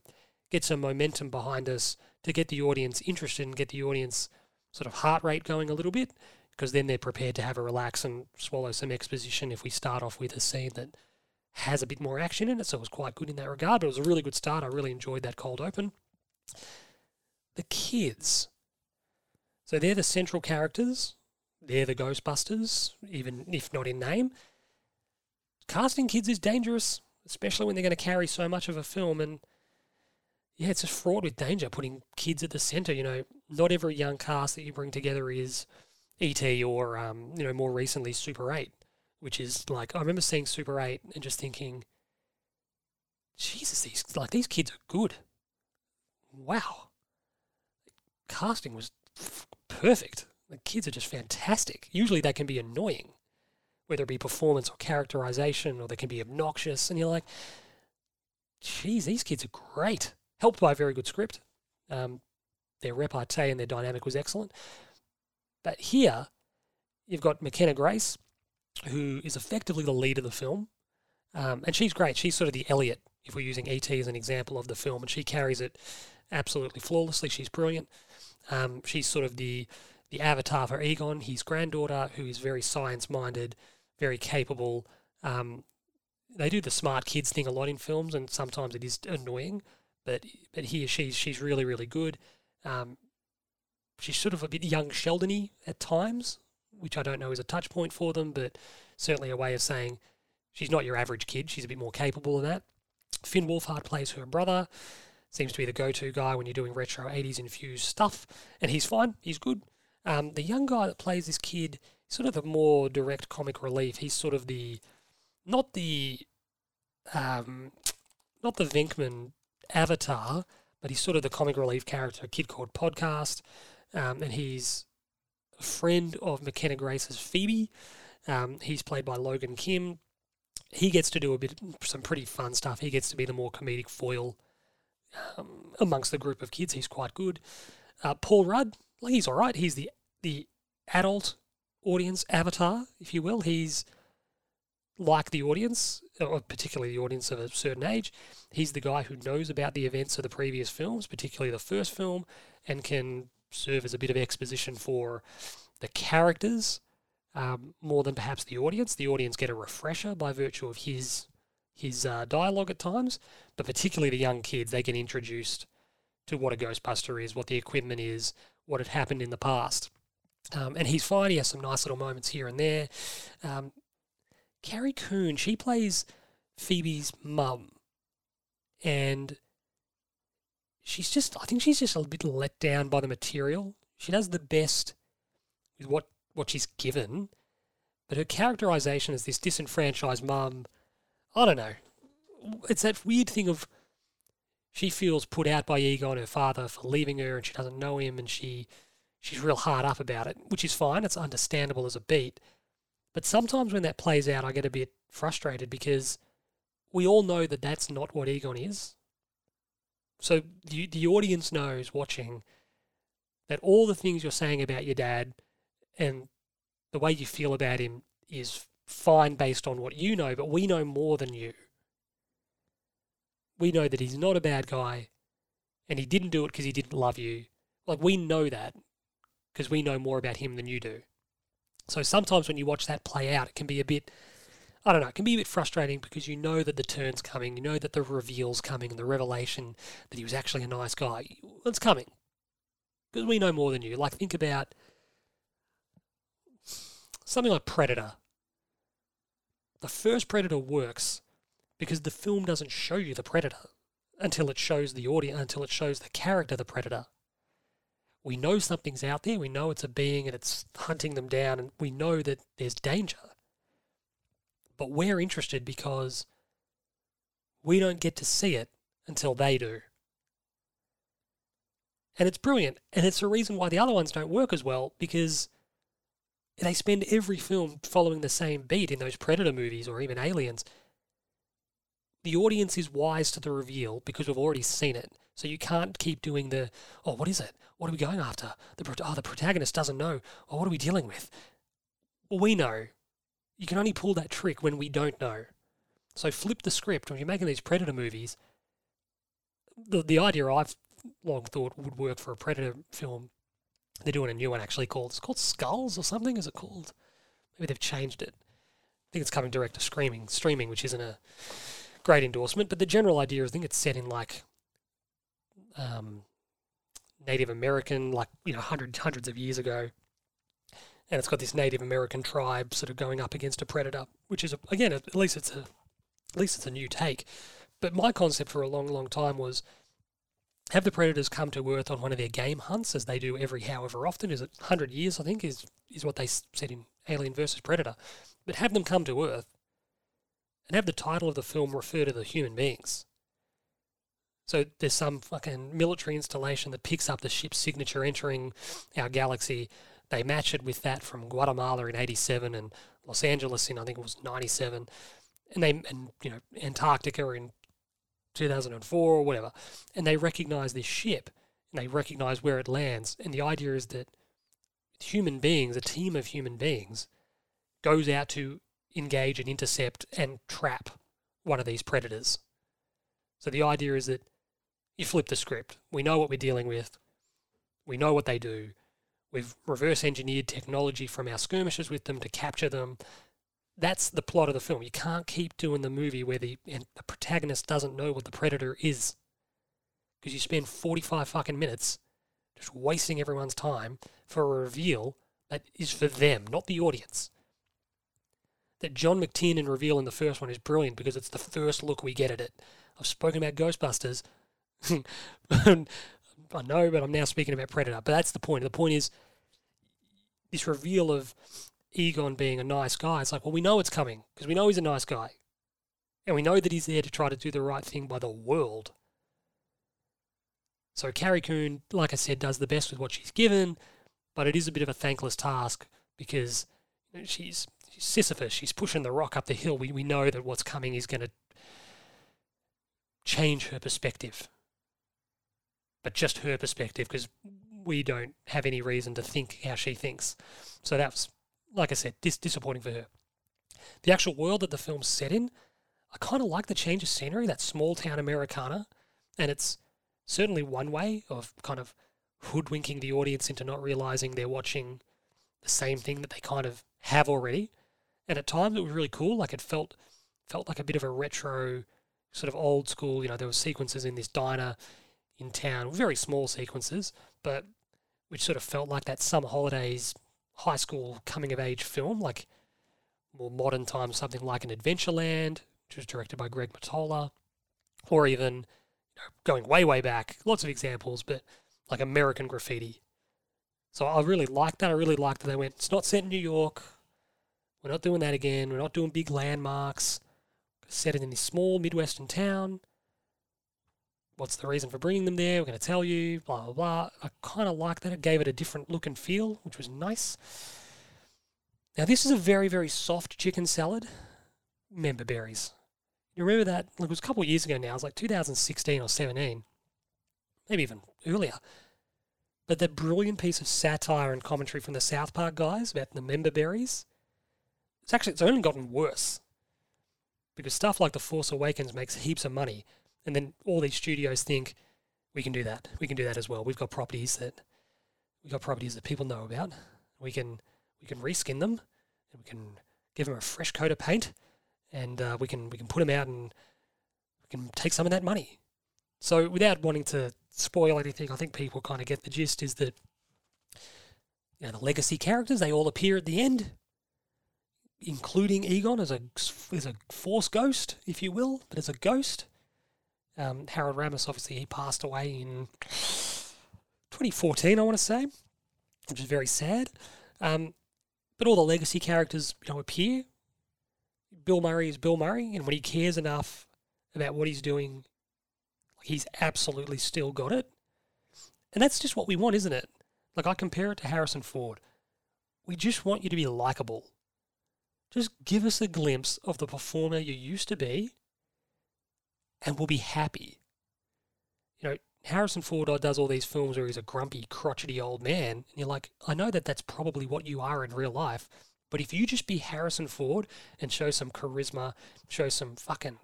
get some momentum behind us to get the audience interested and get the audience sort of heart rate going a little bit, because then they're prepared to have a relax and swallow some exposition if we start off with a scene that has a bit more action in it. So it was quite good in that regard, but it was a really good start. I really enjoyed that cold open. The kids. So they're the central characters. They're the Ghostbusters, even if not in name. Casting kids is dangerous, especially when they're going to carry so much of a film. And yeah, it's just fraught with danger, putting kids at the centre. You know, not every young cast that you bring together is... E T or, um, you know, more recently Super eight, which is like, I remember seeing Super eight and just thinking, Jesus, these like these kids are good. Wow. Casting was f- perfect. The kids are just fantastic. Usually they can be annoying, whether it be performance or characterization, or they can be obnoxious, and you're like, geez, these kids are great. Helped by a very good script. Um, their repartee and their dynamic was excellent. But here, you've got McKenna Grace, who is effectively the lead of the film. Um, and she's great. She's sort of the Elliot, if we're using E T as an example of the film. And she carries it absolutely flawlessly. She's brilliant. Um, she's sort of the, the avatar for Egon, his granddaughter, who is very science-minded, very capable. Um, they do the smart kids thing a lot in films, and sometimes it is annoying. But but here, she's, she's really, really good. Um She's sort of a bit young Sheldon-y at times, which I don't know is a touch point for them, but certainly a way of saying she's not your average kid. She's a bit more capable of that. Finn Wolfhard plays her brother. Seems to be the go-to guy when you're doing retro eighties-infused stuff, and he's fine. He's good. Um, the young guy that plays this kid is sort of the more direct comic relief. He's sort of the... Not the... Um, not the Venkman avatar, but he's sort of the comic relief character, a kid called Podcast... Um, and he's a friend of McKenna Grace's Phoebe. Um, he's played by Logan Kim. He gets to do a bit, some pretty fun stuff. He gets to be the more comedic foil um, amongst the group of kids. He's quite good. Uh, Paul Rudd, like he's all right. He's the the adult audience avatar, if you will. He's like the audience, or particularly the audience of a certain age. He's the guy who knows about the events of the previous films, particularly the first film, and can serve as a bit of exposition for the characters um, more than perhaps the audience. The audience get a refresher by virtue of his his uh, dialogue at times, but particularly the young kids, they get introduced to what a Ghostbuster is, what the equipment is, what had happened in the past. Um, and he's fine. He has some nice little moments here and there. Um, Carrie Coon, she plays Phoebe's mum, and she's just, I think she's just a bit let down by the material. She does the best with what, what she's given, but her characterization as this disenfranchised mum, I don't know. It's that weird thing of she feels put out by Egon, her father, for leaving her, and she doesn't know him, and she she's real hard up about it, which is fine. It's understandable as a beat. But sometimes when that plays out, I get a bit frustrated because we all know that that's not what Egon is. So the, the audience knows, watching, that all the things you're saying about your dad and the way you feel about him is fine based on what you know, but we know more than you. We know that he's not a bad guy, and he didn't do it because he didn't love you. Like, we know that because we know more about him than you do. So sometimes when you watch that play out, it can be a bit... I don't know, it can be a bit frustrating because you know that the turn's coming, you know that the reveal's coming, and the revelation that he was actually a nice guy, it's coming. Because we know more than you. Like, think about something like Predator. The first Predator works because the film doesn't show you the Predator until it shows the audience, until it shows the character, the Predator. We know something's out there. We know it's a being and it's hunting them down, and we know that there's danger. But we're interested because we don't get to see it until they do. And it's brilliant. And it's a reason why the other ones don't work as well, because they spend every film following the same beat in those Predator movies or even Aliens. The audience is wise to the reveal because we've already seen it. So you can't keep doing the, oh, what is it? What are we going after? The, oh, the protagonist doesn't know. Oh, what are we dealing with? Well, we know. You can only pull that trick when we don't know. So flip the script. When you're making these Predator movies, the, the idea I've long thought would work for a Predator film, they're doing a new one actually called, it's called Skulls or something, is it called? Maybe they've changed it. I think it's coming direct to streaming, streaming, which isn't a great endorsement, but the general idea is I think it's set in like um, Native American, like, you know, hundred, hundreds of years ago, and it's got this Native American tribe sort of going up against a predator, which is, a, again, at least it's a at least it's a new take. But my concept for a long, long time was, have the predators come to Earth on one of their game hunts, as they do every however often, is it one hundred years, I think, is is what they said in Alien versus Predator. But have them come to Earth and have the title of the film refer to the human beings. So there's some fucking military installation that picks up the ship's signature entering our galaxy. They match it with that from Guatemala in eighty-seven and Los Angeles in, I think it was ninety-seven. And they, and you know, Antarctica in two thousand four or whatever, and they recognize this ship, and they recognize where it lands, and the idea is that human beings, a team of human beings, goes out to engage and intercept and trap one of these predators. So the idea is that you flip the script. We know what we're dealing with. We know what they do. We've reverse-engineered technology from our skirmishes with them to capture them. That's the plot of the film. You can't keep doing the movie where the, and the protagonist doesn't know what the predator is, because you spend forty-five fucking minutes just wasting everyone's time for a reveal that is for them, not the audience. That John McTiernan reveal in the first one is brilliant because it's the first look we get at it. I've spoken about Ghostbusters. I know, but I'm now speaking about Predator. But that's the point. The point is this reveal of Egon being a nice guy, it's like, well, we know it's coming because we know he's a nice guy, and we know that he's there to try to do the right thing by the world. So Carrie Coon, like I said, does the best with what she's given, but it is a bit of a thankless task because she's, she's Sisyphus. She's pushing the rock up the hill. We we know that what's coming is going to change her perspective, but just her perspective, because we don't have any reason to think how she thinks. So that's, like I said, dis- disappointing for her. The actual world that the film's set in, I kind of like the change of scenery, that small-town Americana, and it's certainly one way of kind of hoodwinking the audience into not realising they're watching the same thing that they kind of have already. And at times it was really cool, like it felt felt like a bit of a retro, sort of old school, you know, there were sequences in this diner in town, very small sequences, but which sort of felt like that summer holidays high school coming-of-age film, like more modern times, something like an Adventureland, which was directed by Greg Mottola, or even, you know, going way, way back, lots of examples, but like American Graffiti. So I really liked that. I really liked that they went, it's not set in New York. We're not doing that again. We're not doing big landmarks. Set it in this small Midwestern town. What's the reason for bringing them there? We're going to tell you, blah, blah, blah. I kind of like that. It gave it a different look and feel, which was nice. Now, this is a very, very soft chicken salad. Member berries. You remember that? Like, it was a couple of years ago now. It was like two thousand sixteen or seventeen. Maybe even earlier. But that brilliant piece of satire and commentary from the South Park guys about the member berries, it's actually, it's only gotten worse. Because stuff like The Force Awakens makes heaps of money. And then all these studios think, we can do that. We can do that as well. We've got properties that we got properties that people know about. We can we can reskin them, and we can give them a fresh coat of paint, and uh, we can we can put them out, and we can take some of that money. So without wanting to spoil anything, I think people kind of get the gist, is that, you know, the legacy characters, they all appear at the end, including Egon as a, as a force ghost, if you will, but as a ghost. Um, Harold Ramis, obviously, he passed away in twenty fourteen, I want to say, which is very sad. Um, but all the legacy characters, you know, appear. Bill Murray is Bill Murray, and when he cares enough about what he's doing, he's absolutely still got it. And that's just what we want, isn't it? Like, I compare it to Harrison Ford. We just want you to be likable. Just give us a glimpse of the performer you used to be, and we'll be happy. You know, Harrison Ford does all these films where he's a grumpy, crotchety old man, and you're like, I know that that's probably what you are in real life, but if you just be Harrison Ford and show some charisma, show some fucking,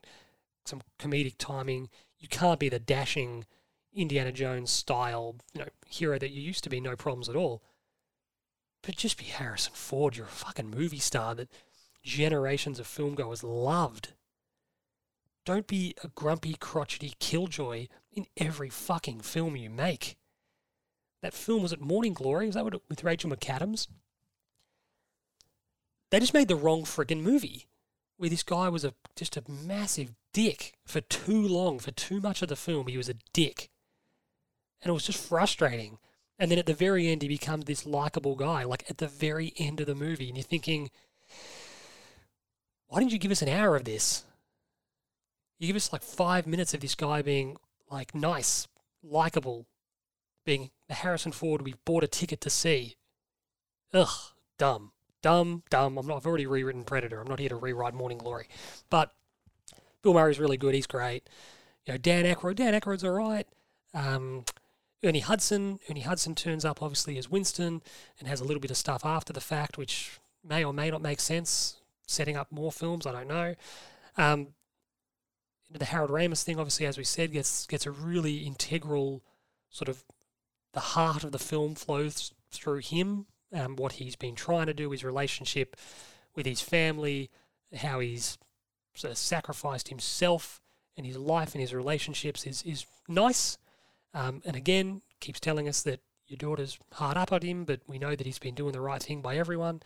some comedic timing, you can't be the dashing Indiana Jones style, you know, hero that you used to be, no problems at all. But just be Harrison Ford, you're a fucking movie star that generations of filmgoers loved. Don't be a grumpy, crotchety killjoy in every fucking film you make. That film, was it Morning Glory? Was that what, with Rachel McAdams? They just made the wrong friggin' movie, where this guy was a just a massive dick for too long, for too much of the film. He was a dick. And it was just frustrating. And then at the very end, he becomes this likable guy, like at the very end of the movie. And you're thinking, why didn't you give us an hour of this? You give us like five minutes of this guy being like nice, likable, being the Harrison Ford we bought a ticket to see. Ugh, dumb, dumb, dumb. I'm not, I've already rewritten Predator. I'm not here to rewrite Morning Glory. But Bill Murray's really good. He's great. You know, Dan Aykroyd. Dan Aykroyd's all right. Um, Ernie Hudson. Ernie Hudson turns up obviously as Winston and has a little bit of stuff after the fact, which may or may not make sense. Setting up more films, I don't know. Um, The Harold Ramis thing, obviously, as we said, gets gets a really integral sort of, the heart of the film flows through him, um, what he's been trying to do, his relationship with his family, how he's sort of sacrificed himself and his life and his relationships is, is nice. Um, and again, keeps telling us that your daughter's hard up on him, but we know that he's been doing the right thing by everyone.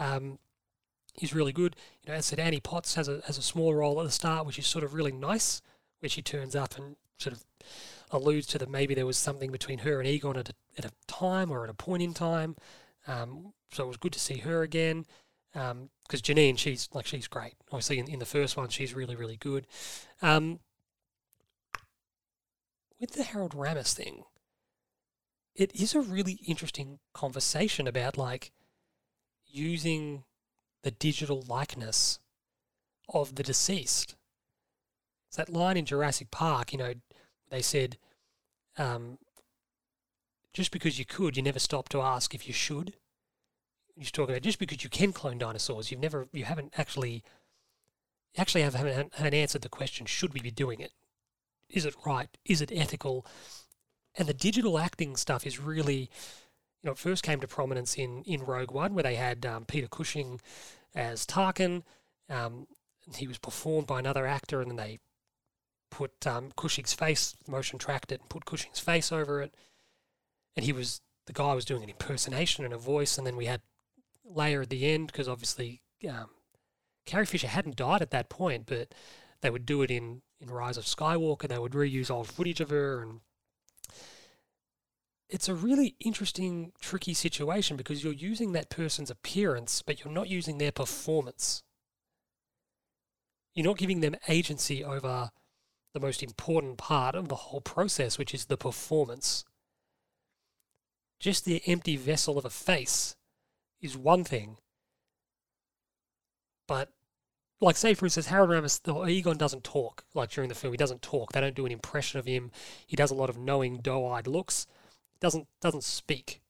Um He's really good. You know, as I said, Annie Potts has a has a small role at the start, which is sort of really nice, where she turns up and sort of alludes to that maybe there was something between her and Egon at a, at a time or at a point in time. Um, so it was good to see her again. Because um, Janine, she's like she's great. Obviously, in, in the first one, she's really really good. Um, with the Harold Ramis thing, it is a really interesting conversation about like using the digital likeness of the deceased. It's that line in Jurassic Park, you know, they said, um, just because you could, you never stop to ask if you should. You're talking about just because you can clone dinosaurs, you've never, you haven't actually, you actually have, haven't, haven't answered the question, should we be doing it? Is it right? Is it ethical? And the digital acting stuff is really, you know, it first came to prominence in, in Rogue One, where they had um, Peter Cushing as Tarkin. Um, he was performed by another actor, and then they put um, Cushing's face, motion tracked it, and put Cushing's face over it. And he was, the guy was doing an impersonation and a voice, and then we had Leia at the end, because obviously um, Carrie Fisher hadn't died at that point, but they would do it in, in Rise of Skywalker. They would reuse old footage of her, and it's a really interesting, tricky situation because you're using that person's appearance, but you're not using their performance. You're not giving them agency over the most important part of the whole process, which is the performance. Just the empty vessel of a face is one thing. But, like, say, for instance, Harold Ramis, the Egon doesn't talk, like, during the film. He doesn't talk. They don't do an impression of him. He does a lot of knowing, doe-eyed looks. Doesn't doesn't speak,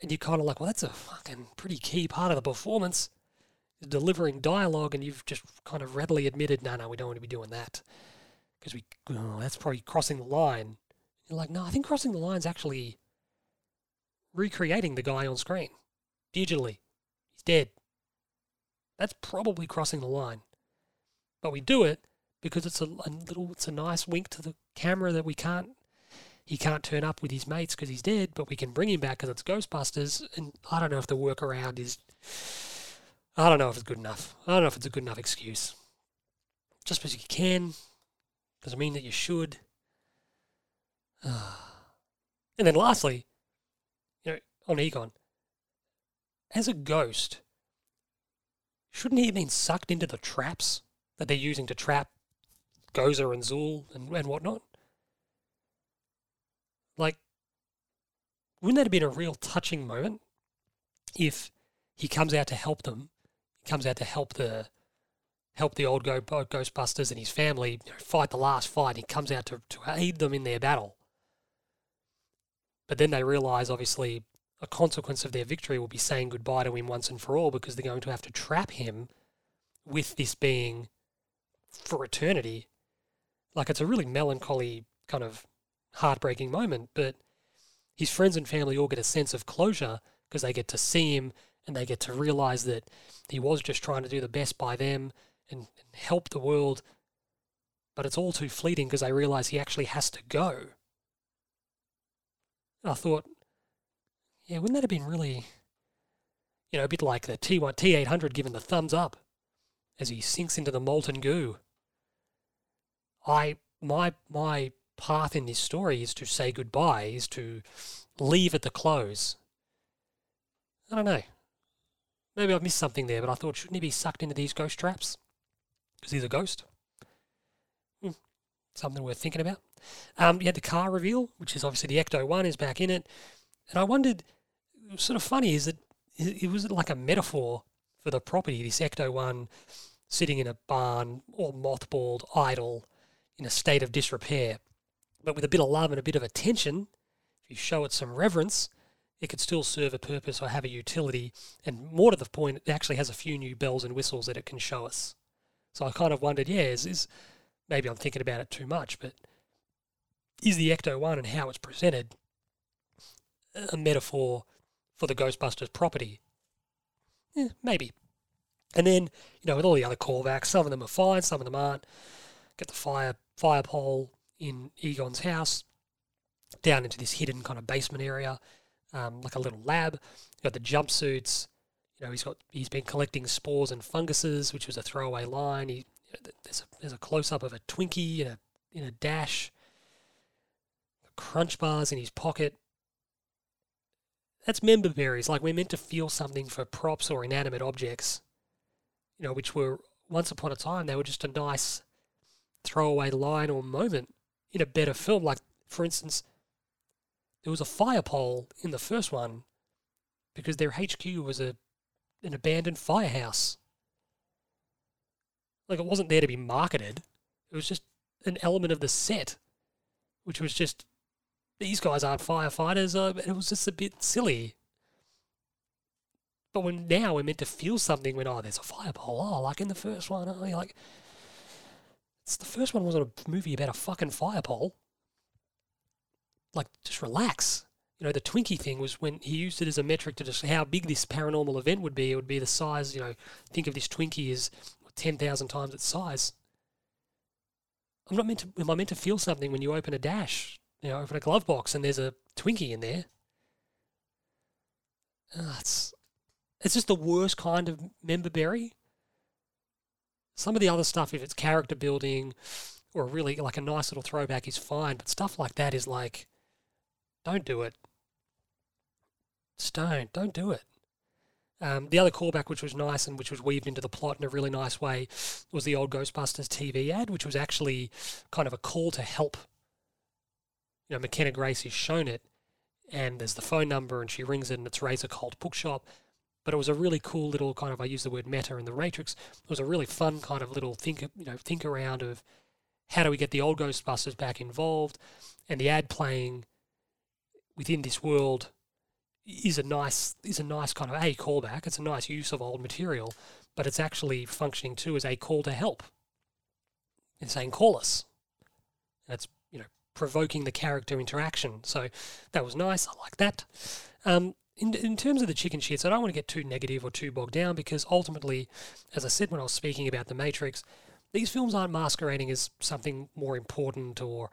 and you're kind of like, well, that's a fucking pretty key part of the performance, delivering dialogue, and you've just kind of readily admitted, no, no, we don't want to be doing that, because we oh, that's probably crossing the line. You're like, no, I think crossing the line's actually recreating the guy on screen digitally. He's dead. That's probably crossing the line, but we do it because it's a, a little, it's a nice wink to the camera that we can't, he can't turn up with his mates because he's dead, but we can bring him back because it's Ghostbusters. And I don't know if the workaround is, I don't know if it's good enough. I don't know if it's a good enough excuse. Just because you can doesn't mean that you should. And then lastly, you know, on Egon, as a ghost, shouldn't he have been sucked into the traps that they're using to trap Gozer and Zuul and, and whatnot? Like, wouldn't that have been a real touching moment if he comes out to help them, he comes out to help the help the old go- Ghostbusters and his family, you know, fight the last fight, he comes out to, to aid them in their battle. But then they realise, obviously, a consequence of their victory will be saying goodbye to him once and for all, because they're going to have to trap him with this being for eternity. Like, it's a really melancholy, kind of heartbreaking moment, but his friends and family all get a sense of closure because they get to see him and they get to realise that he was just trying to do the best by them and, and help the world. But it's all too fleeting because they realise he actually has to go. I thought, yeah, wouldn't that have been really, you know, a bit like the T one T eight hundred giving the thumbs up as he sinks into the molten goo. I my my path in this story is to say goodbye, is to leave at the close. I don't know. Maybe I've missed something there, but I thought, shouldn't he be sucked into these ghost traps? Because he's a ghost. Hmm. Something worth thinking about. Um, you had the car reveal, which is obviously the Ecto one is back in it. And I wondered, it was sort of funny, is that it was like a metaphor for the property, this Ecto one sitting in a barn, all mothballed, idle, in a state of disrepair. But with a bit of love and a bit of attention, if you show it some reverence, it could still serve a purpose or have a utility. And more to the point, it actually has a few new bells and whistles that it can show us. So I kind of wondered, yeah, is, is maybe I'm thinking about it too much, but is the Ecto one and how it's presented a metaphor for the Ghostbusters property? Eh, maybe. And then, you know, with all the other callbacks, some of them are fine, some of them aren't. Get the fire fire pole in Egon's house, down into this hidden kind of basement area, um, like a little lab. You got the jumpsuits. You know, he's got he's been collecting spores and funguses, which was a throwaway line. He, you know, there's a, there's a close up of a Twinkie in a in a dash. Crunch bars in his pocket. That's member berries. Like, we're meant to feel something for props or inanimate objects, you know, which were, once upon a time, they were just a nice throwaway line or moment in a better film. Like, for instance, there was a fire pole in the first one because their H Q was a an abandoned firehouse. Like, it wasn't there to be marketed. It was just an element of the set, which was just, these guys aren't firefighters, uh, and it was just a bit silly. But when now we're meant to feel something when, oh, there's a fire pole, oh, like in the first one, oh, you're like, it's the first one wasn't a movie about a fucking fire pole. Like, just relax. You know, the Twinkie thing was when he used it as a metric to just how big this paranormal event would be. It would be the size, you know, think of this Twinkie as ten thousand times its size. I'm not meant to, am I meant to feel something when you open a dash? You know, open a glove box and there's a Twinkie in there. Oh, it's, it's just the worst kind of member berry. Some of the other stuff, if it's character building or really like a nice little throwback, is fine. But stuff like that is like, don't do it. Just don't. Don't do it. Um, the other callback, which was nice and which was weaved into the plot in a really nice way, was the old Ghostbusters T V ad, which was actually kind of a call to help. You know, McKenna Grace is shown it, and there's the phone number, and she rings it, and it's Razor Colt Bookshop. But it was a really cool little kind of, I use the word meta in the Matrix, it was a really fun kind of little think, you know, think around of how do we get the old Ghostbusters back involved, and the ad playing within this world is a nice is a nice kind of a callback. It's a nice use of old material, but it's actually functioning too as a call to help. It's saying, call us. And it's, you know, provoking the character interaction. So that was nice. I like that. Um, in, in terms of the chicken shits, I don't want to get too negative or too bogged down because ultimately, as I said when I was speaking about The Matrix, these films aren't masquerading as something more important or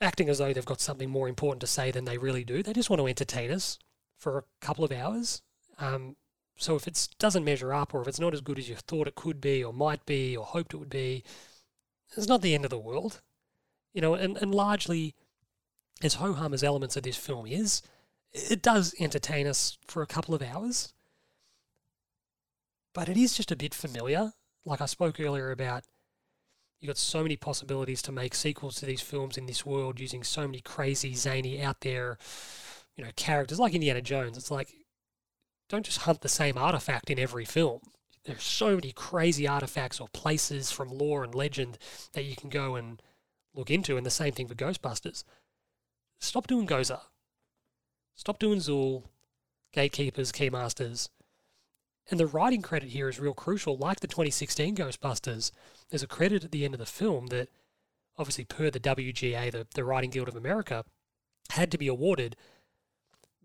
acting as though they've got something more important to say than they really do. They just want to entertain us for a couple of hours. Um, so if it doesn't measure up, or if it's not as good as you thought it could be or might be or hoped it would be, it's not the end of the world. You know, and, and largely, as ho-hum as elements of this film is, it does entertain us for a couple of hours. But it is just a bit familiar. Like I spoke earlier about, you've got so many possibilities to make sequels to these films in this world using so many crazy, zany, out there, you know, characters. Like Indiana Jones, it's like, don't just hunt the same artifact in every film. There's so many crazy artifacts or places from lore and legend that you can go and look into, and the same thing for Ghostbusters. Stop doing Gozer. Stop doing Zuul, Gatekeepers, Keymasters. And the writing credit here is real crucial. Like the twenty sixteen Ghostbusters, there's a credit at the end of the film that, obviously per the W G A, the, the Writing Guild of America, had to be awarded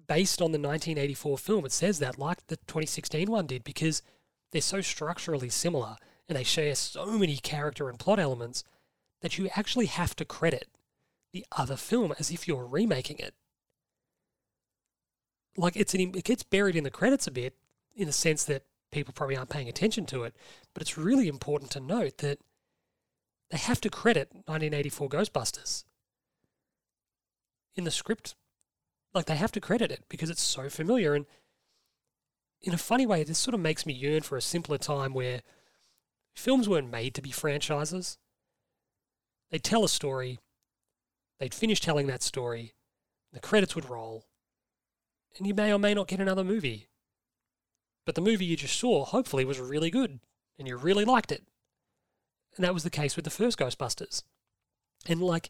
based on the nineteen eighty-four film. It says that, like the twenty sixteen one did, because they're so structurally similar and they share so many character and plot elements that you actually have to credit the other film as if you're remaking it. Like, it's an, it gets buried in the credits a bit, in the sense that people probably aren't paying attention to it, but it's really important to note that they have to credit nineteen eighty-four Ghostbusters in the script. Like, they have to credit it because it's so familiar. And in a funny way, this sort of makes me yearn for a simpler time where films weren't made to be franchises. They'd tell a story, they'd finish telling that story, the credits would roll, and you may or may not get another movie. But the movie you just saw, hopefully, was really good, and you really liked it. And that was the case with the first Ghostbusters. And, like,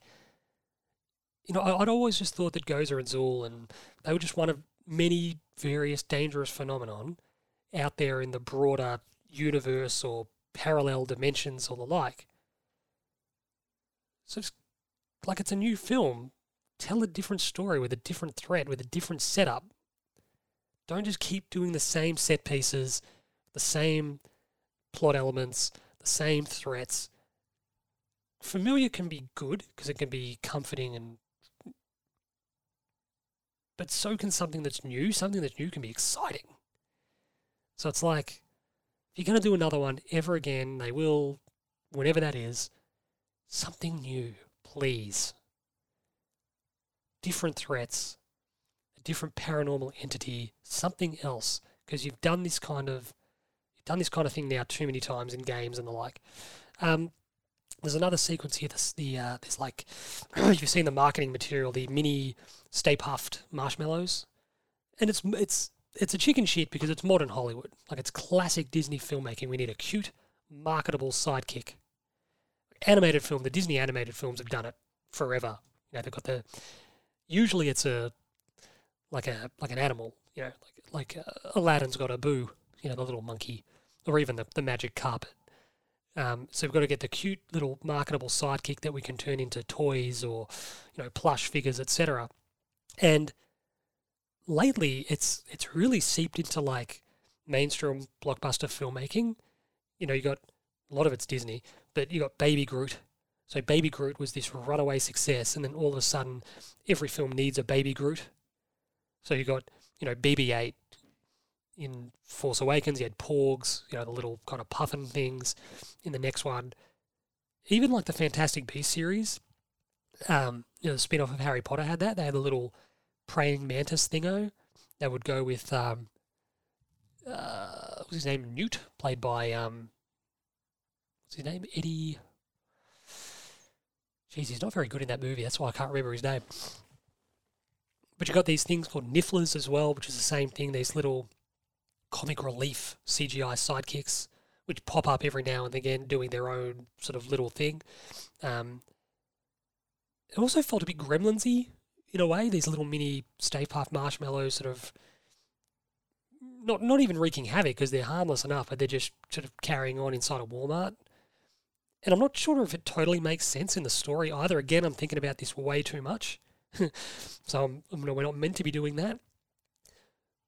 you know, I'd always just thought that Gozer and Zuul, and they were just one of many various dangerous phenomenon out there in the broader universe or parallel dimensions or the like. So it's like, it's a new film. Tell a different story with a different thread, with a different setup. Don't just keep doing the same set pieces, the same plot elements, the same threats. Familiar can be good because it can be comforting, and but so can something that's new. Something that's new can be exciting. So it's like, if you're going to do another one ever again, they will, whenever that is, something new, please. Different threats, different paranormal entity, something else, because you've done this kind of you've done this kind of thing now too many times in games and the like. Um, there's another sequence here. This, the uh, there's like you've seen the marketing material, the mini Stay Puffed marshmallows, and it's it's it's a chicken shit because it's modern Hollywood, like it's classic Disney filmmaking. We need a cute, marketable sidekick. Animated film, the Disney animated films have done it forever. You know, they've got the usually it's a Like a like an animal, you know, like like uh, Aladdin's got a boo, you know, the little monkey, or even the, the magic carpet. Um, so we've got to get the cute little marketable sidekick that we can turn into toys or, you know, plush figures, et cetera. And lately, it's it's really seeped into like mainstream blockbuster filmmaking. You know, you got a lot of it's Disney, but you got Baby Groot. So Baby Groot was this runaway success, and then all of a sudden, every film needs a Baby Groot. So you got, you know, B B eight in Force Awakens. You had Porgs, you know, the little kind of puffin things in the next one. Even like the Fantastic Beasts series, um, you know, the spin-off of Harry Potter had that. They had the little praying mantis thingo that would go with, um, uh, what's his name? Newt, played by, um, what's his name? Eddie. Jeez, he's not very good in that movie. That's why I can't remember his name. But you've got these things called Nifflers as well, which is the same thing, these little comic relief C G I sidekicks, which pop up every now and again doing their own sort of little thing. Um, it also felt a bit Gremlins-y in a way, these little mini Stay Puft marshmallows sort of not not even wreaking havoc because they're harmless enough, but they're just sort of carrying on inside a Walmart. And I'm not sure if it totally makes sense in the story either. Again, I'm thinking about this way too much. So I'm, you know, we're not meant to be doing that.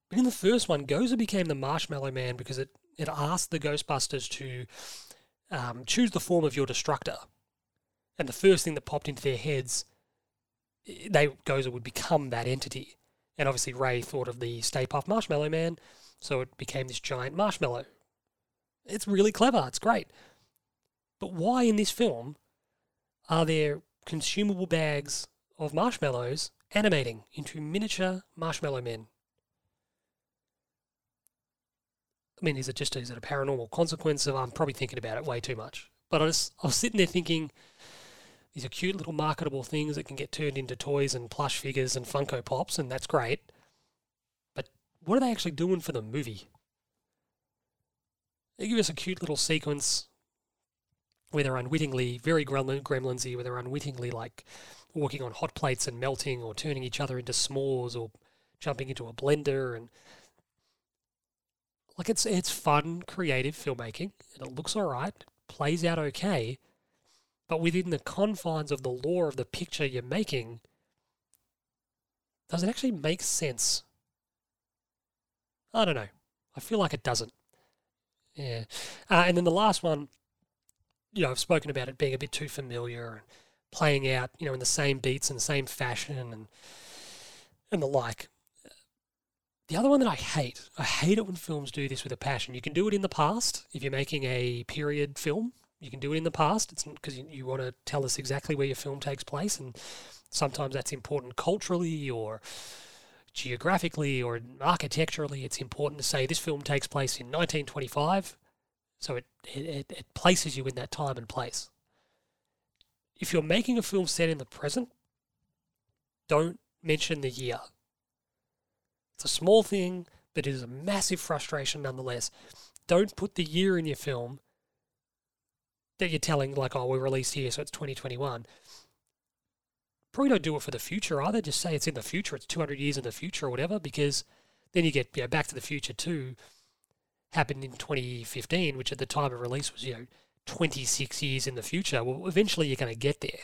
But in the first one, Gozer became the Marshmallow Man because it, it asked the Ghostbusters to um, choose the form of your destructor. And the first thing that popped into their heads, they Gozer would become that entity. And obviously Ray thought of the Stay Puft Marshmallow Man, so it became this giant marshmallow. It's really clever. It's great. But why in this film are there consumable bags of marshmallows animating into miniature marshmallow men? I mean, is it just is it a paranormal consequence of, I'm probably thinking about it way too much. But I, just, I was sitting there thinking, these are cute little marketable things that can get turned into toys and plush figures and Funko Pops, and that's great. But what are they actually doing for the movie? They give us a cute little sequence where they're unwittingly, very gremlinsy, where they're unwittingly like walking on hot plates and melting or turning each other into s'mores or jumping into a blender. And like it's it's fun, creative filmmaking, and it looks all right, it plays out okay, but within the confines of the lore of the picture you're making, does it actually make sense? I don't know. I feel like it doesn't. Yeah. Uh, and then the last one, you know, I've spoken about it being a bit too familiar and playing out, you know, in the same beats and the same fashion and and the like. The other one that I hate, I hate it when films do this with a passion. You can do it in the past. If you're making a period film, you can do it in the past. It's because you, you want to tell us exactly where your film takes place, and sometimes that's important culturally or geographically or architecturally. It's important to say this film takes place in nineteen twenty-five, so it, it, it places you in that time and place. If you're making a film set in the present, don't mention the year. It's a small thing, but it is a massive frustration nonetheless. Don't put the year in your film that you're telling, like, oh, we released here, so it's twenty twenty-one. Probably don't do it for the future either. Just say it's in the future, it's two hundred years in the future or whatever, because then you get, you know, Back to the Future two happened in twenty fifteen, which at the time of release was, you know, twenty-six years in the future. Well, eventually you're going to get there.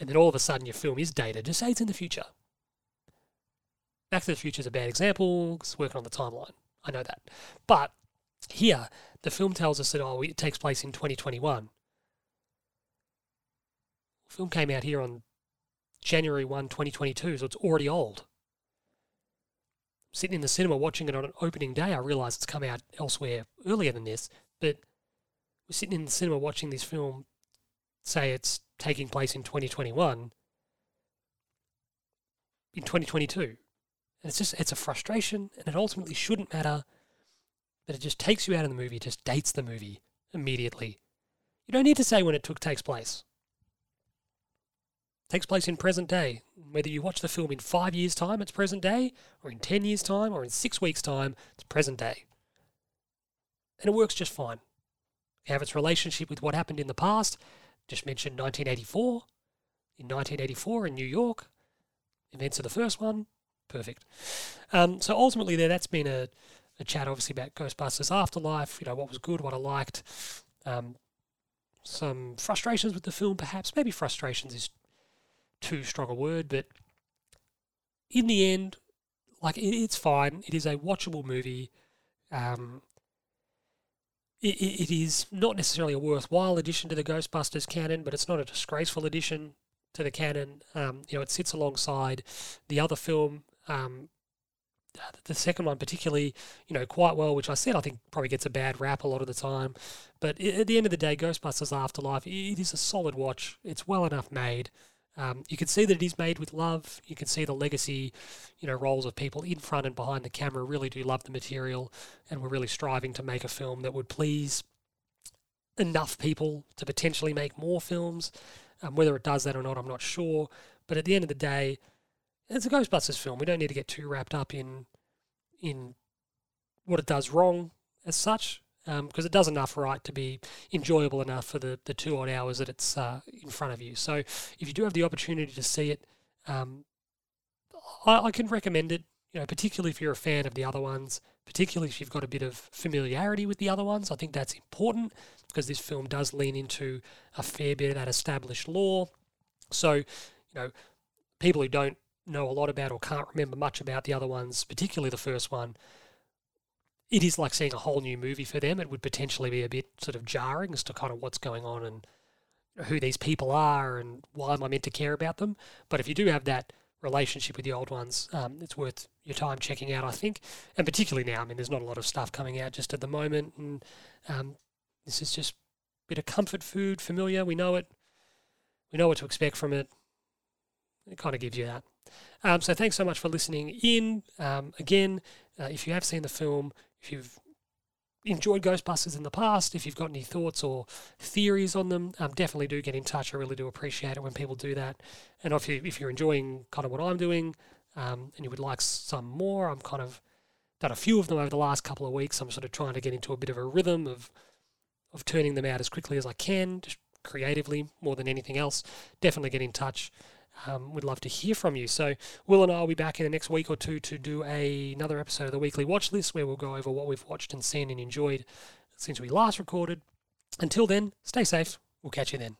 And then all of a sudden your film is dated. Just say it's in the future. Back to the Future is a bad example, because it's working on the timeline. I know that. But here, the film tells us that, oh, it takes place in twenty twenty-one. The film came out here on January first, twenty twenty-two, so it's already old. Sitting in the cinema watching it on an opening day, I realise it's come out elsewhere earlier than this, but we're sitting in the cinema watching this film say it's taking place in twenty twenty-one, in twenty twenty-two. And it's just, it's a frustration, and it ultimately shouldn't matter, but it just takes you out of the movie, it just dates the movie immediately. You don't need to say when it took, takes place. Takes place in present day. Whether you watch the film in five years' time, it's present day, or in ten years' time, or in six weeks' time, it's present day. And it works just fine. You have its relationship with what happened in the past. Just mentioned nineteen eighty-four. In nineteen eighty-four in New York, events of the first one, perfect. Um, so ultimately there, that's been a, a chat obviously about Ghostbusters Afterlife, you know, what was good, what I liked, um, some frustrations with the film perhaps. Maybe frustrations is too strong a word, but in the end, like, it, it's fine. It is a watchable movie. Um, it, it is not necessarily a worthwhile addition to the Ghostbusters canon, but it's not a disgraceful addition to the canon. Um, you know, it sits alongside the other film, um, the second one particularly, you know, quite well, which I said I think probably gets a bad rap a lot of the time. But at the end of the day, Ghostbusters Afterlife, it is a solid watch. It's well enough made. Um, you can see that it is made with love. You can see the legacy, you know, roles of people in front and behind the camera really do love the material, and we're really striving to make a film that would please enough people to potentially make more films. Um, whether it does that or not, I'm not sure. But at the end of the day, it's a Ghostbusters film. We don't need to get too wrapped up in in what it does wrong as such, because um, it does enough right to be enjoyable enough for the, the two odd hours that it's uh, in front of you. So if you do have the opportunity to see it, um, I, I can recommend it, you know, particularly if you're a fan of the other ones, particularly if you've got a bit of familiarity with the other ones. I think that's important because this film does lean into a fair bit of that established lore. So, you know, people who don't know a lot about or can't remember much about the other ones, particularly the first one, it is like seeing a whole new movie for them. It would potentially be a bit sort of jarring as to kind of what's going on and who these people are and why am I meant to care about them. But if you do have that relationship with the old ones, um, it's worth your time checking out, I think. And particularly now, I mean, there's not a lot of stuff coming out just at the moment. And um, this is just a bit of comfort food, familiar. We know it. We know what to expect from it. It kind of gives you that. Um, so thanks so much for listening in. Um, again, uh, if you have seen the film, if you've enjoyed Ghostbusters in the past, if you've got any thoughts or theories on them, um, definitely do get in touch. I really do appreciate it when people do that. And if, you, if you're enjoying kind of what I'm doing um, and you would like some more, I'm kind of done a few of them over the last couple of weeks. I'm sort of trying to get into a bit of a rhythm of of turning them out as quickly as I can, just creatively more than anything else. Definitely get in touch. Um, we'd love to hear from you. So Will and I will be back in the next week or two to do a, another episode of the Weekly Watch List, where we'll go over what we've watched and seen and enjoyed since we last recorded. Until then, stay safe. We'll catch you then.